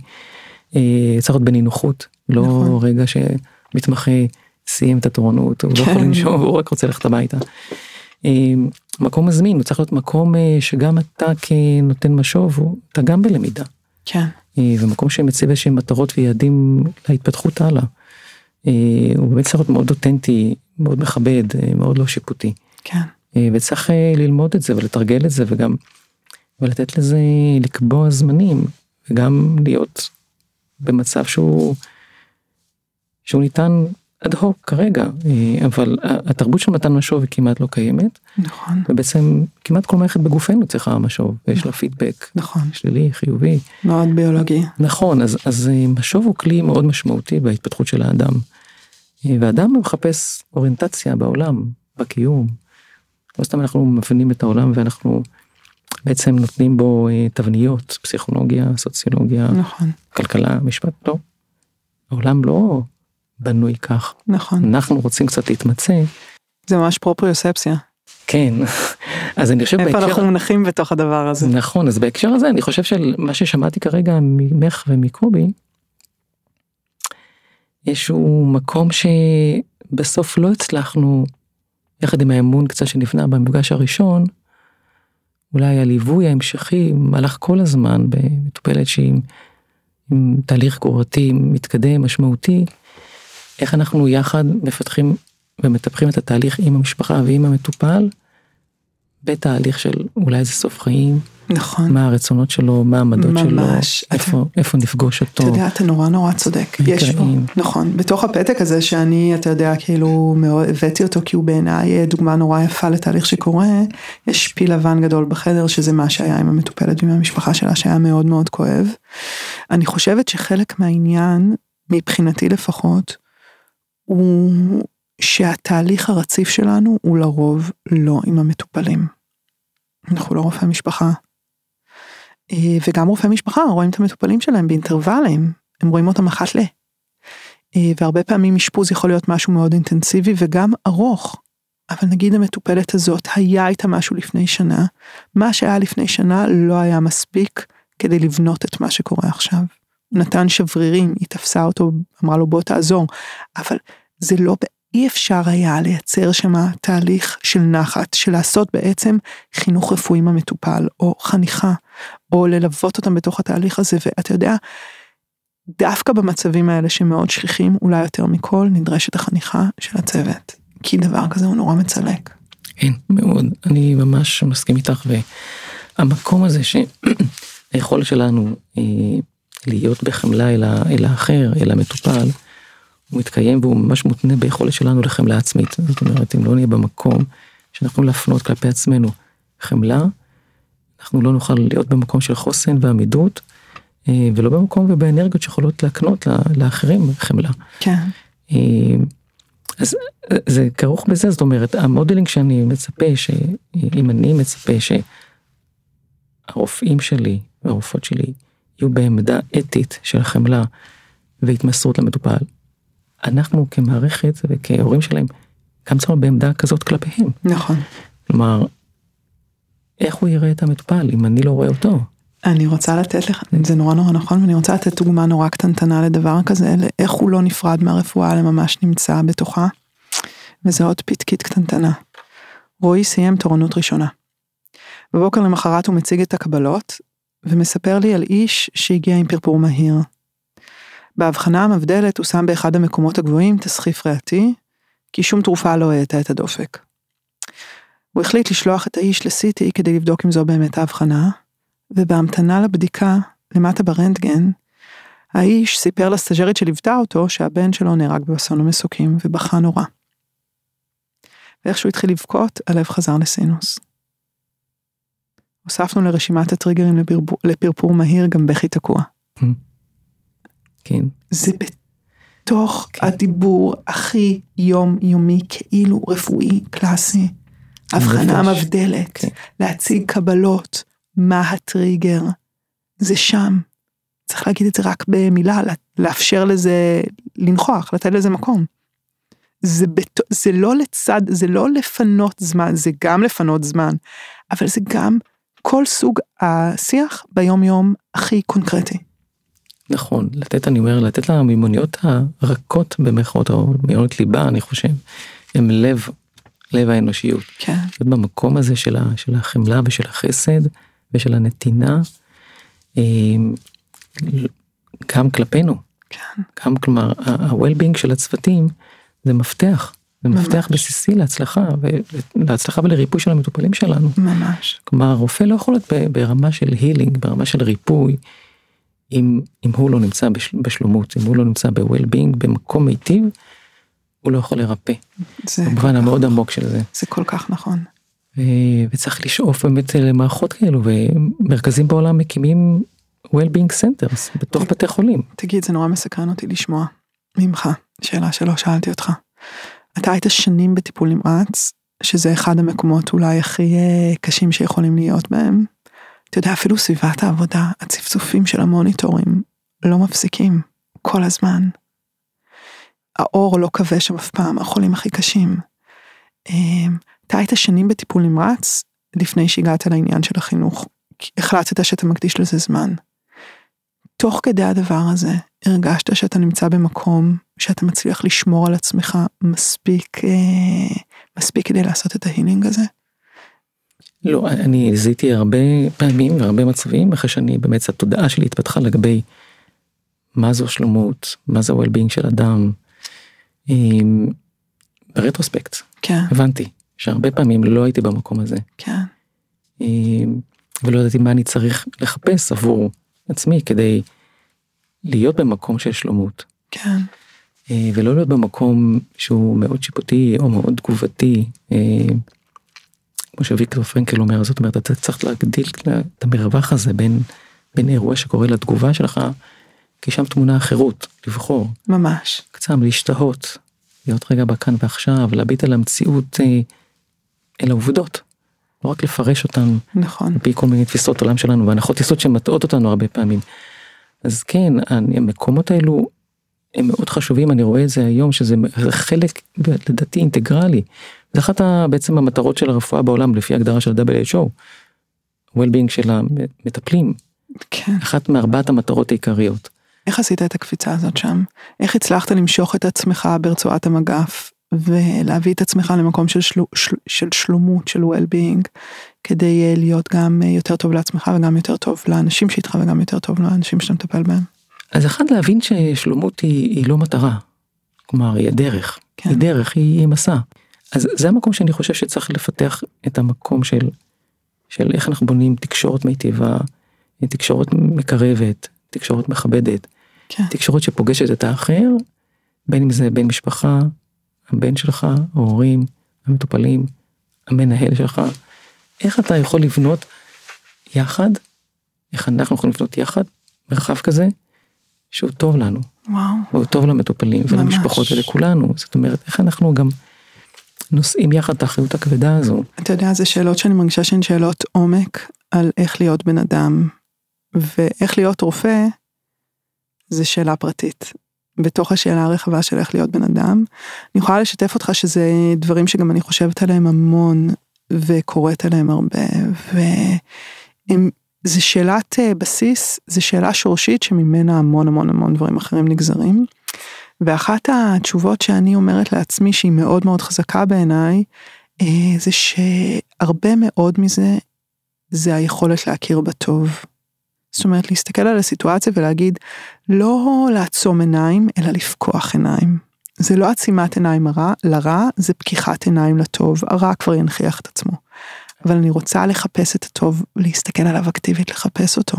צריך להיות בנינוחות, לא רגע שמתמחה סיים את התורנות, הוא לא יכול לנשום, הוא רק רוצה ללכת הביתה. מקום מזמין, הוא צריך להיות מקום שגם אתה כנותן משוב, אתה גם בלמידה. כן. ומקום שמציב איזשהם מטרות ויעדים להתפתחות הלאה. הוא באמת צריך להיות מאוד אותנטי, מאוד מכבד, מאוד לא שיפוטי. כן. וצריך ללמוד את זה ולתרגל את זה וגם, ולתת לזה לקבוע זמנים, וגם להיות במצב שהוא ניתן עד הוק כרגע, אבל התרבות של מתן משוב היא כמעט לא קיימת. נכון. ובעצם כמעט כל מערכת בגופנו צריכה משוב, ויש לה פידבק. נכון. שלילי, חיובי. מאוד ביולוגי. נכון, אז משוב הוא כלי מאוד משמעותי בהתפתחות של האדם. והאדם מחפש אוריינטציה בעולם, בקיום. לא סתם אנחנו מבינים את העולם, ואנחנו בעצם נותנים בו תבניות, פסיכולוגיה, סוציולוגיה, נכון. כלכלה, משפט, לא. העולם לא בנוי כך. נכון. אנחנו רוצים קצת להתמצא. זה ממש פרופריוספציה. כן. אז אני חושב בהקשר... איפה אנחנו מנחים בתוך הדבר הזה. נכון, אז בהקשר הזה אני חושב של מה ששמעתי כרגע ממך ומקובי, איזשהו מקום שבסוף לא הצלחנו, יחד עם האמון קצת שנפנה במפגש הראשון, אולי הליווי ההמשכי הלך כל הזמן במטופלת שהיא עם תהליך גורתי מתקדם, משמעותי, איך אנחנו יחד מפתחים ומטפחים את התהליך עם המשפחה ועם המטופל, בתהליך של אולי איזה סוף חיים, נכון. מה הרצונות שלו, מה העמדות שלו, איפה נפגוש אותו. אתה יודע, אתה נורא צודק. יש פה, נכון. בתוך הפתק הזה שאני, אתה יודע, כאילו הבאתי אותו, כי הוא בעיניי דוגמה נורא יפה לתהליך שקורה, יש פיל לבן גדול בחדר, שזה מה שהיה עם המטופלת ועם המשפחה שלה, שהיה מאוד מאוד כואב. אני חושבת שחלק מהעניין, מבחינתי לפחות, הוא שהתהליך הרציף שלנו הוא לרוב לא עם המטופלים. אנחנו לא רופאי משפחה. וגם רופאי משפחה רואים את המטופלים שלהם באינטרוולים, הם רואים אותם אחת ל. והרבה פעמים אשפוז יכול להיות משהו מאוד אינטנסיבי וגם ארוך. אבל נגיד המטופלת הזאת היה איתה משהו לפני שנה, מה שהיה לפני שנה לא היה מספיק כדי לבנות את מה שקורה עכשיו. נתן שברירים, היא תפסה אותו, אמרה לו בוא תעזור, אבל זה לא אי אפשר היה לייצר שמה תהליך של נחת, של לעשות בעצם חינוך רפואי המטופל, או חניכה, או ללוות אותם בתוך התהליך הזה, ואתה יודע, דווקא במצבים האלה שמאוד שכיחים, אולי יותר מכל, נדרשת החניכה של הצוות, כי דבר כזה הוא נורא מצלק. כן, מאוד, אני ממש מסכים איתך, והמקום הזה שהיכולת שלנו להיות בחמלה אל האחר, אל המטופל, הוא מתקיים והוא ממש מותנה ביכולת שלנו לחמלה עצמית. זאת אומרת, אם לא נהיה במקום שאנחנו להפנות כלפי עצמנו חמלה, אנחנו לא נוכל להיות במקום של חוסן ועמידות, ולא במקום ובאנרגיות שיכולות להקנות לאחרים חמלה. כן. אז זה כרוך בזה, זאת אומרת, המודלינג שאני מצפה, אם אני מצפה שהרופאים שלי והרופאות שלי יהיו בעמדה אתית של החמלה והתמסרות למטופל, אנחנו כמערכת וכהורים שלהם, גם צריכים בעמדה כזאת כלפיהם. נכון. כלומר, איך הוא יראה את המטופל, אם אני לא רואה אותו? אני רוצה לתת לך, זה נורא נכון, ואני רוצה לתת דוגמה נורא קטנטנה לדבר כזה, לאיך הוא לא נפרד מהרפואה, לממש נמצא בתוכה, וזה עוד פתקית קטנטנה. רועי סיים תורנות ראשונה. בבוקר למחרת הוא מציג את הקבלות, ומספר לי על איש שהגיע עם פרפור מהיר. בהבחנה המבדלת הוא שם באחד המקומות הגבוהים תסחיף ריאתי, כי שום תרופה לא העטה את הדופק. הוא החליט לשלוח את האיש לסיטי כדי לבדוק אם זו באמת ההבחנה, ובהמתנה לבדיקה, למטה ברנטגן, האיש סיפר לסטאז'רית שליוותה אותו שהבן שלו נהרג באסון המסוקים ובכה נורא. ואיכשהו התחיל לבכות, הלב חזר לסינוס. הוספנו לרשימת הטריגרים לפרפור מהיר גם בכי תקוע. כן. זה בתוך הדיבור הכי יומיומי, כאילו רפואי, קלאסי. הבחנה מבדלת, להציג קבלות, מה הטריגר, זה שם. צריך להגיד את זה רק במילה, לאפשר לזה לנחוח, לתת לזה מקום. זה לא לצד, זה לא לפנות זמן, זה גם לפנות זמן, אבל זה גם כל סוג השיח ביום יום הכי קונקרטי. נכון, לתת, אני אומר, לתת לה מימוניות הרכות במחאות, או מימוניות ליבה, אני חושב, הם לב האנושיות. כן. להיות במקום הזה של החמלה ושל החסד ושל הנתינה, גם כלפינו. כן. גם, כלומר, ה-well-being של הצוותים, זה מפתח. זה מפתח בסיסי להצלחה, להצלחה ולריפוי של המטופלים שלנו. ממש. כלומר, הרופא לא יכול להיות ברמה של הילינג, ברמה של ריפוי, אם הוא לא נמצא בשלומות, אם הוא לא נמצא ב-well-being, במקום מיטיב, הוא לא יכול לרפא. במובן המאוד עמוק של זה. זה כל כך נכון. וצריך לשאוף באמת למערכות כאלו, ומרכזים בעולם מקימים well-being centers, בתוך בתי חולים. תגיד, זה נורא מסקרן אותי לשמוע ממך, שאלה שלא שאלתי אותך. אתה היית שנים בטיפול נמרץ, שזה אחד המקומות אולי הכי קשים שיכולים להיות בהם. אתה יודע, אפילו סביבת העבודה, הצפצופים של המוניטורים לא מפסיקים כל הזמן. האור לא קווה שם אף פעם, החולים הכי קשים. אתה היית שנים בטיפול נמרץ, לפני שהגעת לעניין של החינוך. החלטת שאתה מקדיש לזה זמן. תוך כדי הדבר הזה, הרגשת שאתה נמצא במקום שאתה מצליח לשמור על עצמך מספיק כדי לעשות את ההילינג הזה? לא, אני זיהיתי הרבה פעמים והרבה מצבים, אחרי שאני באמת, התודעה שלי התפתחה לגבי מה זו שלומות, מה זה ה-well-being של אדם, ברטרוספקט. כן. הבנתי שהרבה פעמים לא הייתי במקום הזה. כן. ולא ידעתי מה אני צריך לחפש עבור עצמי כדי להיות במקום של שלומות. כן. ולא להיות במקום שהוא מאוד שיפוטי או מאוד תגובתי, כמו שוויקטור פרנקל אומר, זאת אומרת, אתה צריך להגדיל את המרווח הזה בין אירוע שקורה לתגובה שלך, כי שם תמונה החירות, לבחור. ממש. קצם, להשתהות, להיות רגע בכאן ועכשיו, להביט על המציאות, אל העובדות. לא רק לפרש אותן. נכון. לפי כל מיני תפיסות עולם שלנו, והנחות יסוד שמטעות אותנו הרבה פעמים. אז כן, המקומות האלו, הם מאוד חשובים, אני רואה את זה היום, שזה חלק, לדעתי, אינטגרלי. זה אחת בעצם המטרות של הרפואה בעולם, לפי ההגדרה של ה-WHO, well-being של המטפלים. כן. אחת מארבעת המטרות העיקריות. איך עשית את הקפיצה הזאת שם? איך הצלחת למשוך את עצמך ברצועת המגף, ולהביא את עצמך למקום של שלומות, של well-being, כדי להיות גם יותר טוב לעצמך, וגם יותר טוב לאנשים שאיתך, וגם יותר טוב לאנשים שאתה מטפל בהם? אז אחד להבין ששלומות היא לא מטרה, כלומר היא הדרך, כן. היא דרך, היא מסע. אז זה המקום שאני חושב שצריך לפתח את המקום של איך אנחנו בונים תקשורת מיטיבה, תקשורת מקרבת, תקשורת מכבדת, כן. תקשורת שפוגשת את האחר, בין אם זה בן משפחה, הבן שלך, ההורים, המטופלים, המנהל שלך, איך אתה יכול לבנות יחד, איך אנחנו יכולים לבנות יחד, מרחב כזה, שהוא טוב לנו, וואו. הוא טוב למטופלים ולמשפחות ולכולנו, זאת אומרת, איך אנחנו גם נושאים יחד את האחריות הכבדה הזו. אתה יודע, זה שאלות שאני מרגישה שהן שאלות עומק, על איך להיות בן אדם, ואיך להיות רופא, זה שאלה פרטית. בתוך השאלה הרחבה של איך להיות בן אדם, אני יכולה לשתף אותך שזה דברים שגם אני חושבת עליהם המון, וקוראת עליהם הרבה, והם... זה שאלת בסיס, זה שאלה שורשית שממנה המון המון המון דברים אחרים נגזרים, ואחת התשובות שאני אומרת לעצמי שהיא מאוד מאוד חזקה בעיניי, זה שהרבה מאוד מזה, זה היכולת להכיר בטוב. זאת אומרת להסתכל על הסיטואציה ולהגיד, לא לעצום עיניים, אלא לפקוח עיניים. זה לא עצימת עיניים לרע, זה פקיחת עיניים לטוב, הרע כבר ינחיח את עצמו. אבל אני רוצה לחפש את הטוב, להסתכל עליו אקטיבית, לחפש אותו.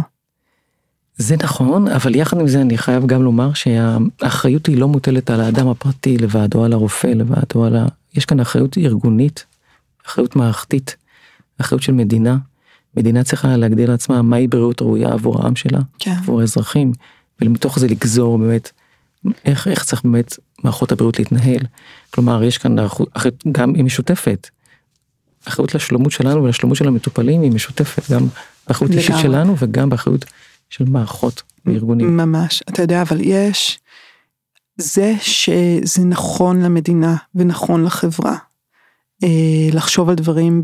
זה נכון, אבל יחד עם זה אני חייב גם לומר שהאחריות היא לא מוטלת על האדם הפרטי לבד, או על הרופא לבד, או על ה... יש כאן אחריות ארגונית, אחריות מערכתית, אחריות של מדינה. מדינה צריכה להגדיר לעצמה מהי בריאות ראויה עבור העם שלה, כן. עבור האזרחים, ומתוך זה לגזור באמת, איך צריך באמת מערכות הבריאות להתנהל. כלומר, יש כאן, גם היא משותפת, אחריות לשלומות שלנו ולשלומות של המטופלים היא משותפת, גם באחריות אישית שלנו וגם באחריות של מערכות וארגונים. ממש, אתה יודע, אבל יש זה שזה נכון למדינה ונכון לחברה, לחשוב על דברים,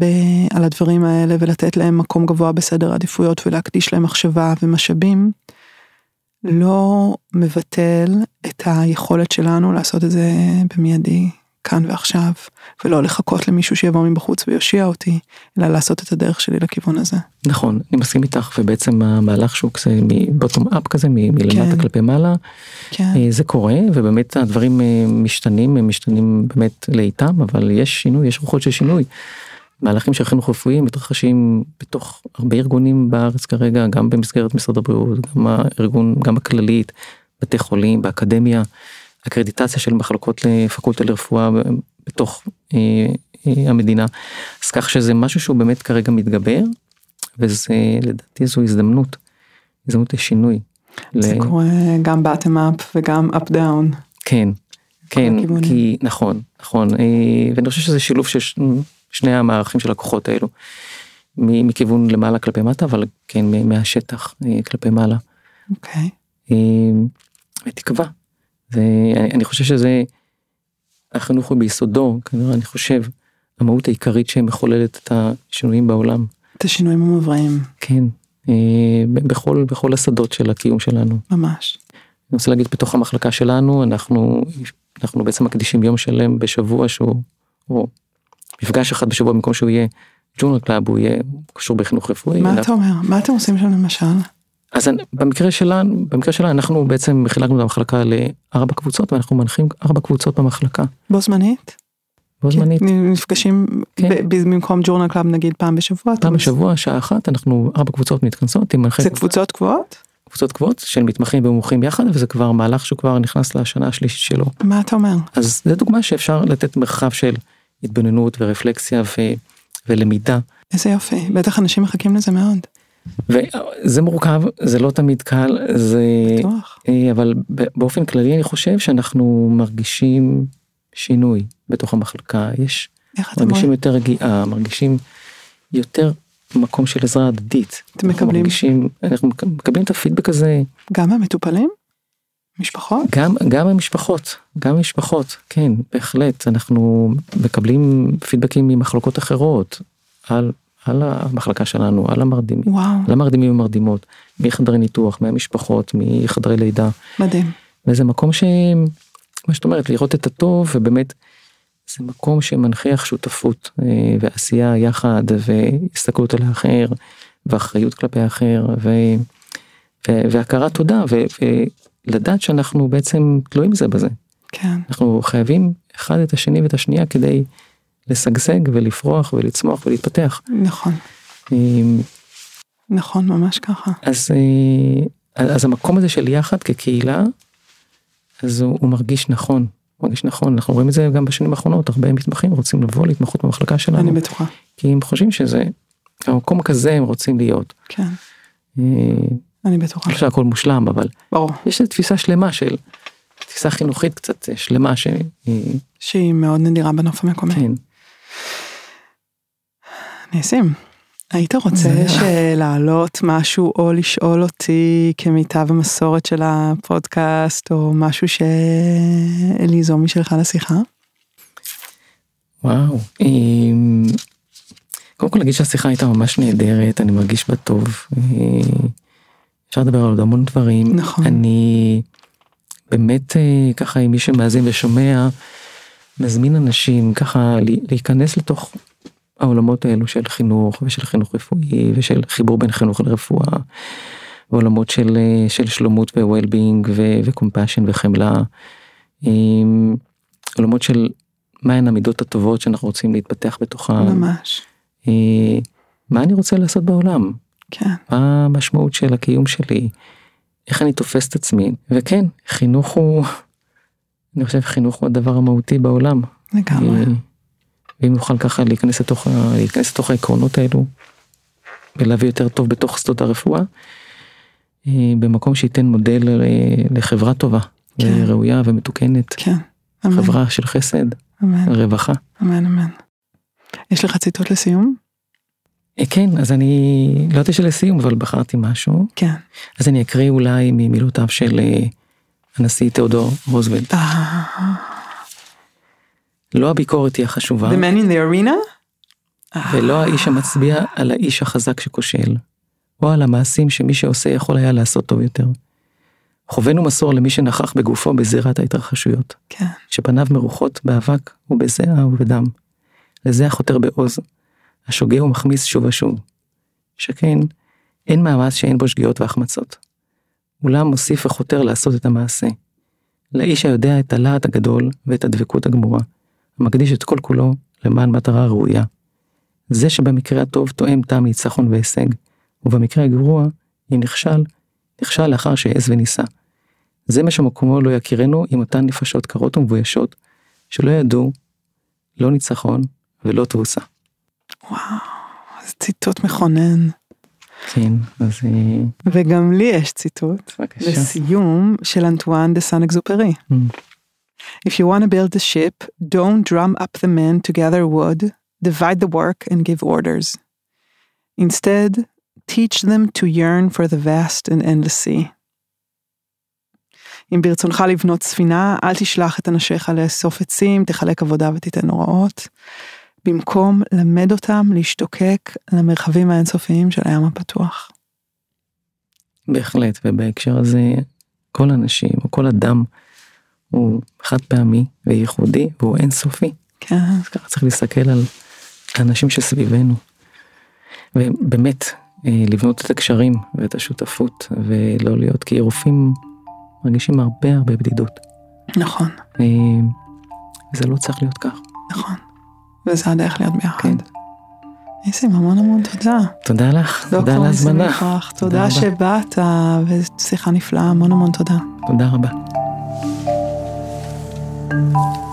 על הדברים האלה ולתת להם מקום גבוה בסדר עדיפויות ולהקדיש להם מחשבה ומשאבים, לא מבטל את היכולת שלנו לעשות את זה במיידי, כאן ועכשיו, ולא לחכות למישהו שיבוא מבחוץ ויושיע אותי, אלא לעשות את הדרך שלי לכיוון הזה. נכון, אני מסכים איתך, ובעצם המהלך שהוא כזה מבוטום-אפ כזה, מלמטה כלפי מעלה, זה קורה, ובאמת הדברים משתנים, הם משתנים באמת לאיתם, אבל יש שינוי, יש רוחות של שינוי. מהלכים של חינוך רפואי מתרחשים בתוך הרבה ארגונים בארץ כרגע, גם במסגרת משרד הבריאות, גם הארגון, גם הכללית, בתי חולים, באקדמיה, אקרדיטציה של מחלקות לפקולטה לרפואה בתוך המדינה. אז כך שזה משהו שהוא באמת כרגע מתגבר, וזה לדעתי זו הזדמנות, הזדמנות לשינוי. זה קורה גם bottom-up וגם up-down. כן, כן, כי נכון, נכון. ואני חושב שזה שילוב של שני המערכים של הכוחות האלו, מכיוון למעלה כלפי מטה, אבל כן, מהשטח כלפי מעלה. אוקיי. ותקווה. ואני חושב שזה, החינוך הוא ביסודו, כנראה אני חושב, המהות העיקרית שמחוללת את השינויים בעולם. את השינויים המבראים. כן, בכל השדות של הקיום שלנו. ממש. אני רוצה להגיד, בתוך המחלקה שלנו, אנחנו בעצם מקדישים יום שלם בשבוע שהוא, או מפגש אחד בשבוע, במקום שהוא יהיה ג'ונל קלאב, הוא יהיה קשור בחינוך רפואי. מה אתה אומר? מה אתם עושים שם למשל? אז במקרה שלנו, אנחנו בעצם חילקנו את המחלקה ל4 קבוצות, ואנחנו מנחים 4 קבוצות במחלקה. בו זמנית. נפגשים במקום ג'ורנל קלאב, נגיד פעם בשבוע. פעם בשבוע, שעה אחת, אנחנו 4 קבוצות מתכנסות. זה קבוצות קבועות? קבוצות קבועות של מתמחים ומומחים יחד, וזה כבר מהלך שהוא כבר נכנס לשנה השלישית שלו. מה אתה אומר? אז זו דוגמה שאפשר לתת מרחב של התבוננות ורפלקסיה ולמידה. איזה יופי, בטח אנשים מחכים לזה מאוד. וזה מורכב, זה לא תמיד קל, זה... בטוח. אבל באופן כללי אני חושב שאנחנו מרגישים שינוי בתוך המחלקה, יש... מרגישים יותר רגיעה, מרגישים יותר מקום של עזרה הדדית. אתם מקבלים? אנחנו מקבלים את הפידבק הזה. גם המטופלים? משפחות? גם המשפחות, כן, בהחלט, אנחנו מקבלים פידבקים ממחלקות אחרות, על המחלקה שלנו, על המרדימים. וואו. על המרדימים ומרדימות, מחדרי ניתוח, מהמשפחות, מחדרי לידה. מדהים. וזה מקום ש... מה שאת אומרת, לראות את הטוב, ובאמת, זה מקום שמנחיח שותפות, ועשייה יחד, והסתכלות על האחר, ואחריות כלפי האחר, והכרת תודה, ולדעת שאנחנו בעצם תלויים זה בזה. כן. אנחנו חייבים אחד את השני ואת השנייה, כדי... לסגסג ולפרוח ולצמוח ולהתפתח. נכון. נכון, ממש ככה. אז המקום הזה של יחד כקהילה, אז הוא מרגיש נכון. אנחנו רואים את זה גם בשנים האחרונות, הרבה מתמחים רוצים לבוא להתמחות במחלקה שלנו. אני בטוחה. כי הם חושבים שזה, המקום כזה הם רוצים להיות. כן. אני בטוחה. לא שהכל מושלם, אבל... ברור. יש איזו תפיסה שלמה של... תפיסה חינוכית קצת שלמה שהיא מאוד נדירה בנוף המקומי. כן. ניסים, היית רוצה להעלות משהו או לשאול אותי כמיטב המסורת של הפודקאסט או משהו שאליזו משלך לשיחה? וואו, קודם כל להגיד שהשיחה הייתה ממש נהדרת, אני מרגיש בטוב, אפשר לדבר על עוד המון דברים. נכון. אני... באמת ככה עם מי שמאזין ושומע, מזמין אנשים ככה להיכנס לתוך העולמות האלו של חינוך ושל חינוך רפואי ושל חיבור בין חינוך לרפואה, ועולמות של שלומות ו-well-being ו-compassion וחמלה, עולמות של מהן המידות הטובות שאנחנו רוצים להתפתח בתוכה. ממש. מה אני רוצה לעשות בעולם? כן. מה המשמעות של הקיום שלי? איך אני תופס את עצמי, וכן, חינוך הוא, אני חושב, חינוך הוא הדבר המהותי בעולם. לגמרי. ואם נוכל ככה להיכנס לתוך העקרונות האלו, ולהביא יותר טוב בתוך שדות הרפואה, במקום שייתן מודל לחברה טובה, ראויה ומתוקנת. חברה של חסד, רווחה. אמן, אמן. יש לך ציטוט לסיום? כן, אז אני, לא יודעת שלסיום, אבל בחרתי משהו. כן. אז אני אקריא אולי ממילותיו של הנשיא תאודור רוזוולט. לא הביקורת היא החשובה. The man in the arena? ולא האיש המצביע על האיש החזק שכושל, או על המעשים שמי שעושה יכול היה לעשות טוב יותר. חובנו מסור למי שנכח בגופו בזירת ההתרחשויות, כן. שפניו מרוחות באבק ובזיעה ובדם. לזה החותר בעוז, השוגע ומחמיס שוב ושוב. שכן, אין מאמץ שאין בו שגיאות והחמצות. אולם מוסיף החותר לעשות את המעשה. לאיש היודע את הלהט הגדול ואת הדבקות הגמורה, המקדיש את כל כולו למען מטרה ראויה. זה שבמקרה הטוב תואם טעם ניצחון והישג, ובמקרה הגרוע היא נכשל לאחר שעז וניסה. זה מה שמקומו לא יכירנו עם אותן נפשות קרות ומבוישות, שלא ידעו, לא ניצחון ולא תבוסה. וואו, זה ציטוט מכונן. כן, אז... וגם לי יש ציטוט, בבקשה. לסיום של אנטואן דסן אקזופרי. If you want to build a ship, don't drum up the men to gather wood, divide the work and give orders. Instead, teach them to yearn for the vast and endless sea. אם ברצונך לבנות ספינה, אל תשלח את אנשיך לאסוף עצים, תחלק עבודה ותיתן הוראות. במקום למד אותם להשתוקק למרחבים האינסופיים של הים הפתוח. בהחלט, ובהקשר הזה, כל אנשים, או כל אדם, הוא חד פעמי וייחודי, והוא אינסופי. כן. אז ככה צריך להסתכל על האנשים שסביבנו. ובאמת, לבנות את הקשרים ואת השותפות, ולא להיות, כי רופאים מרגישים הרבה הרבה בדידות. נכון. וזה לא צריך להיות כך. נכון. וזה הדרך להיות ביחד. כן. ניסים, המון המון תודה. תודה לך, תודה על ההזמנה. תודה שבאת, ושיחה נפלאה, המון המון תודה. תודה רבה.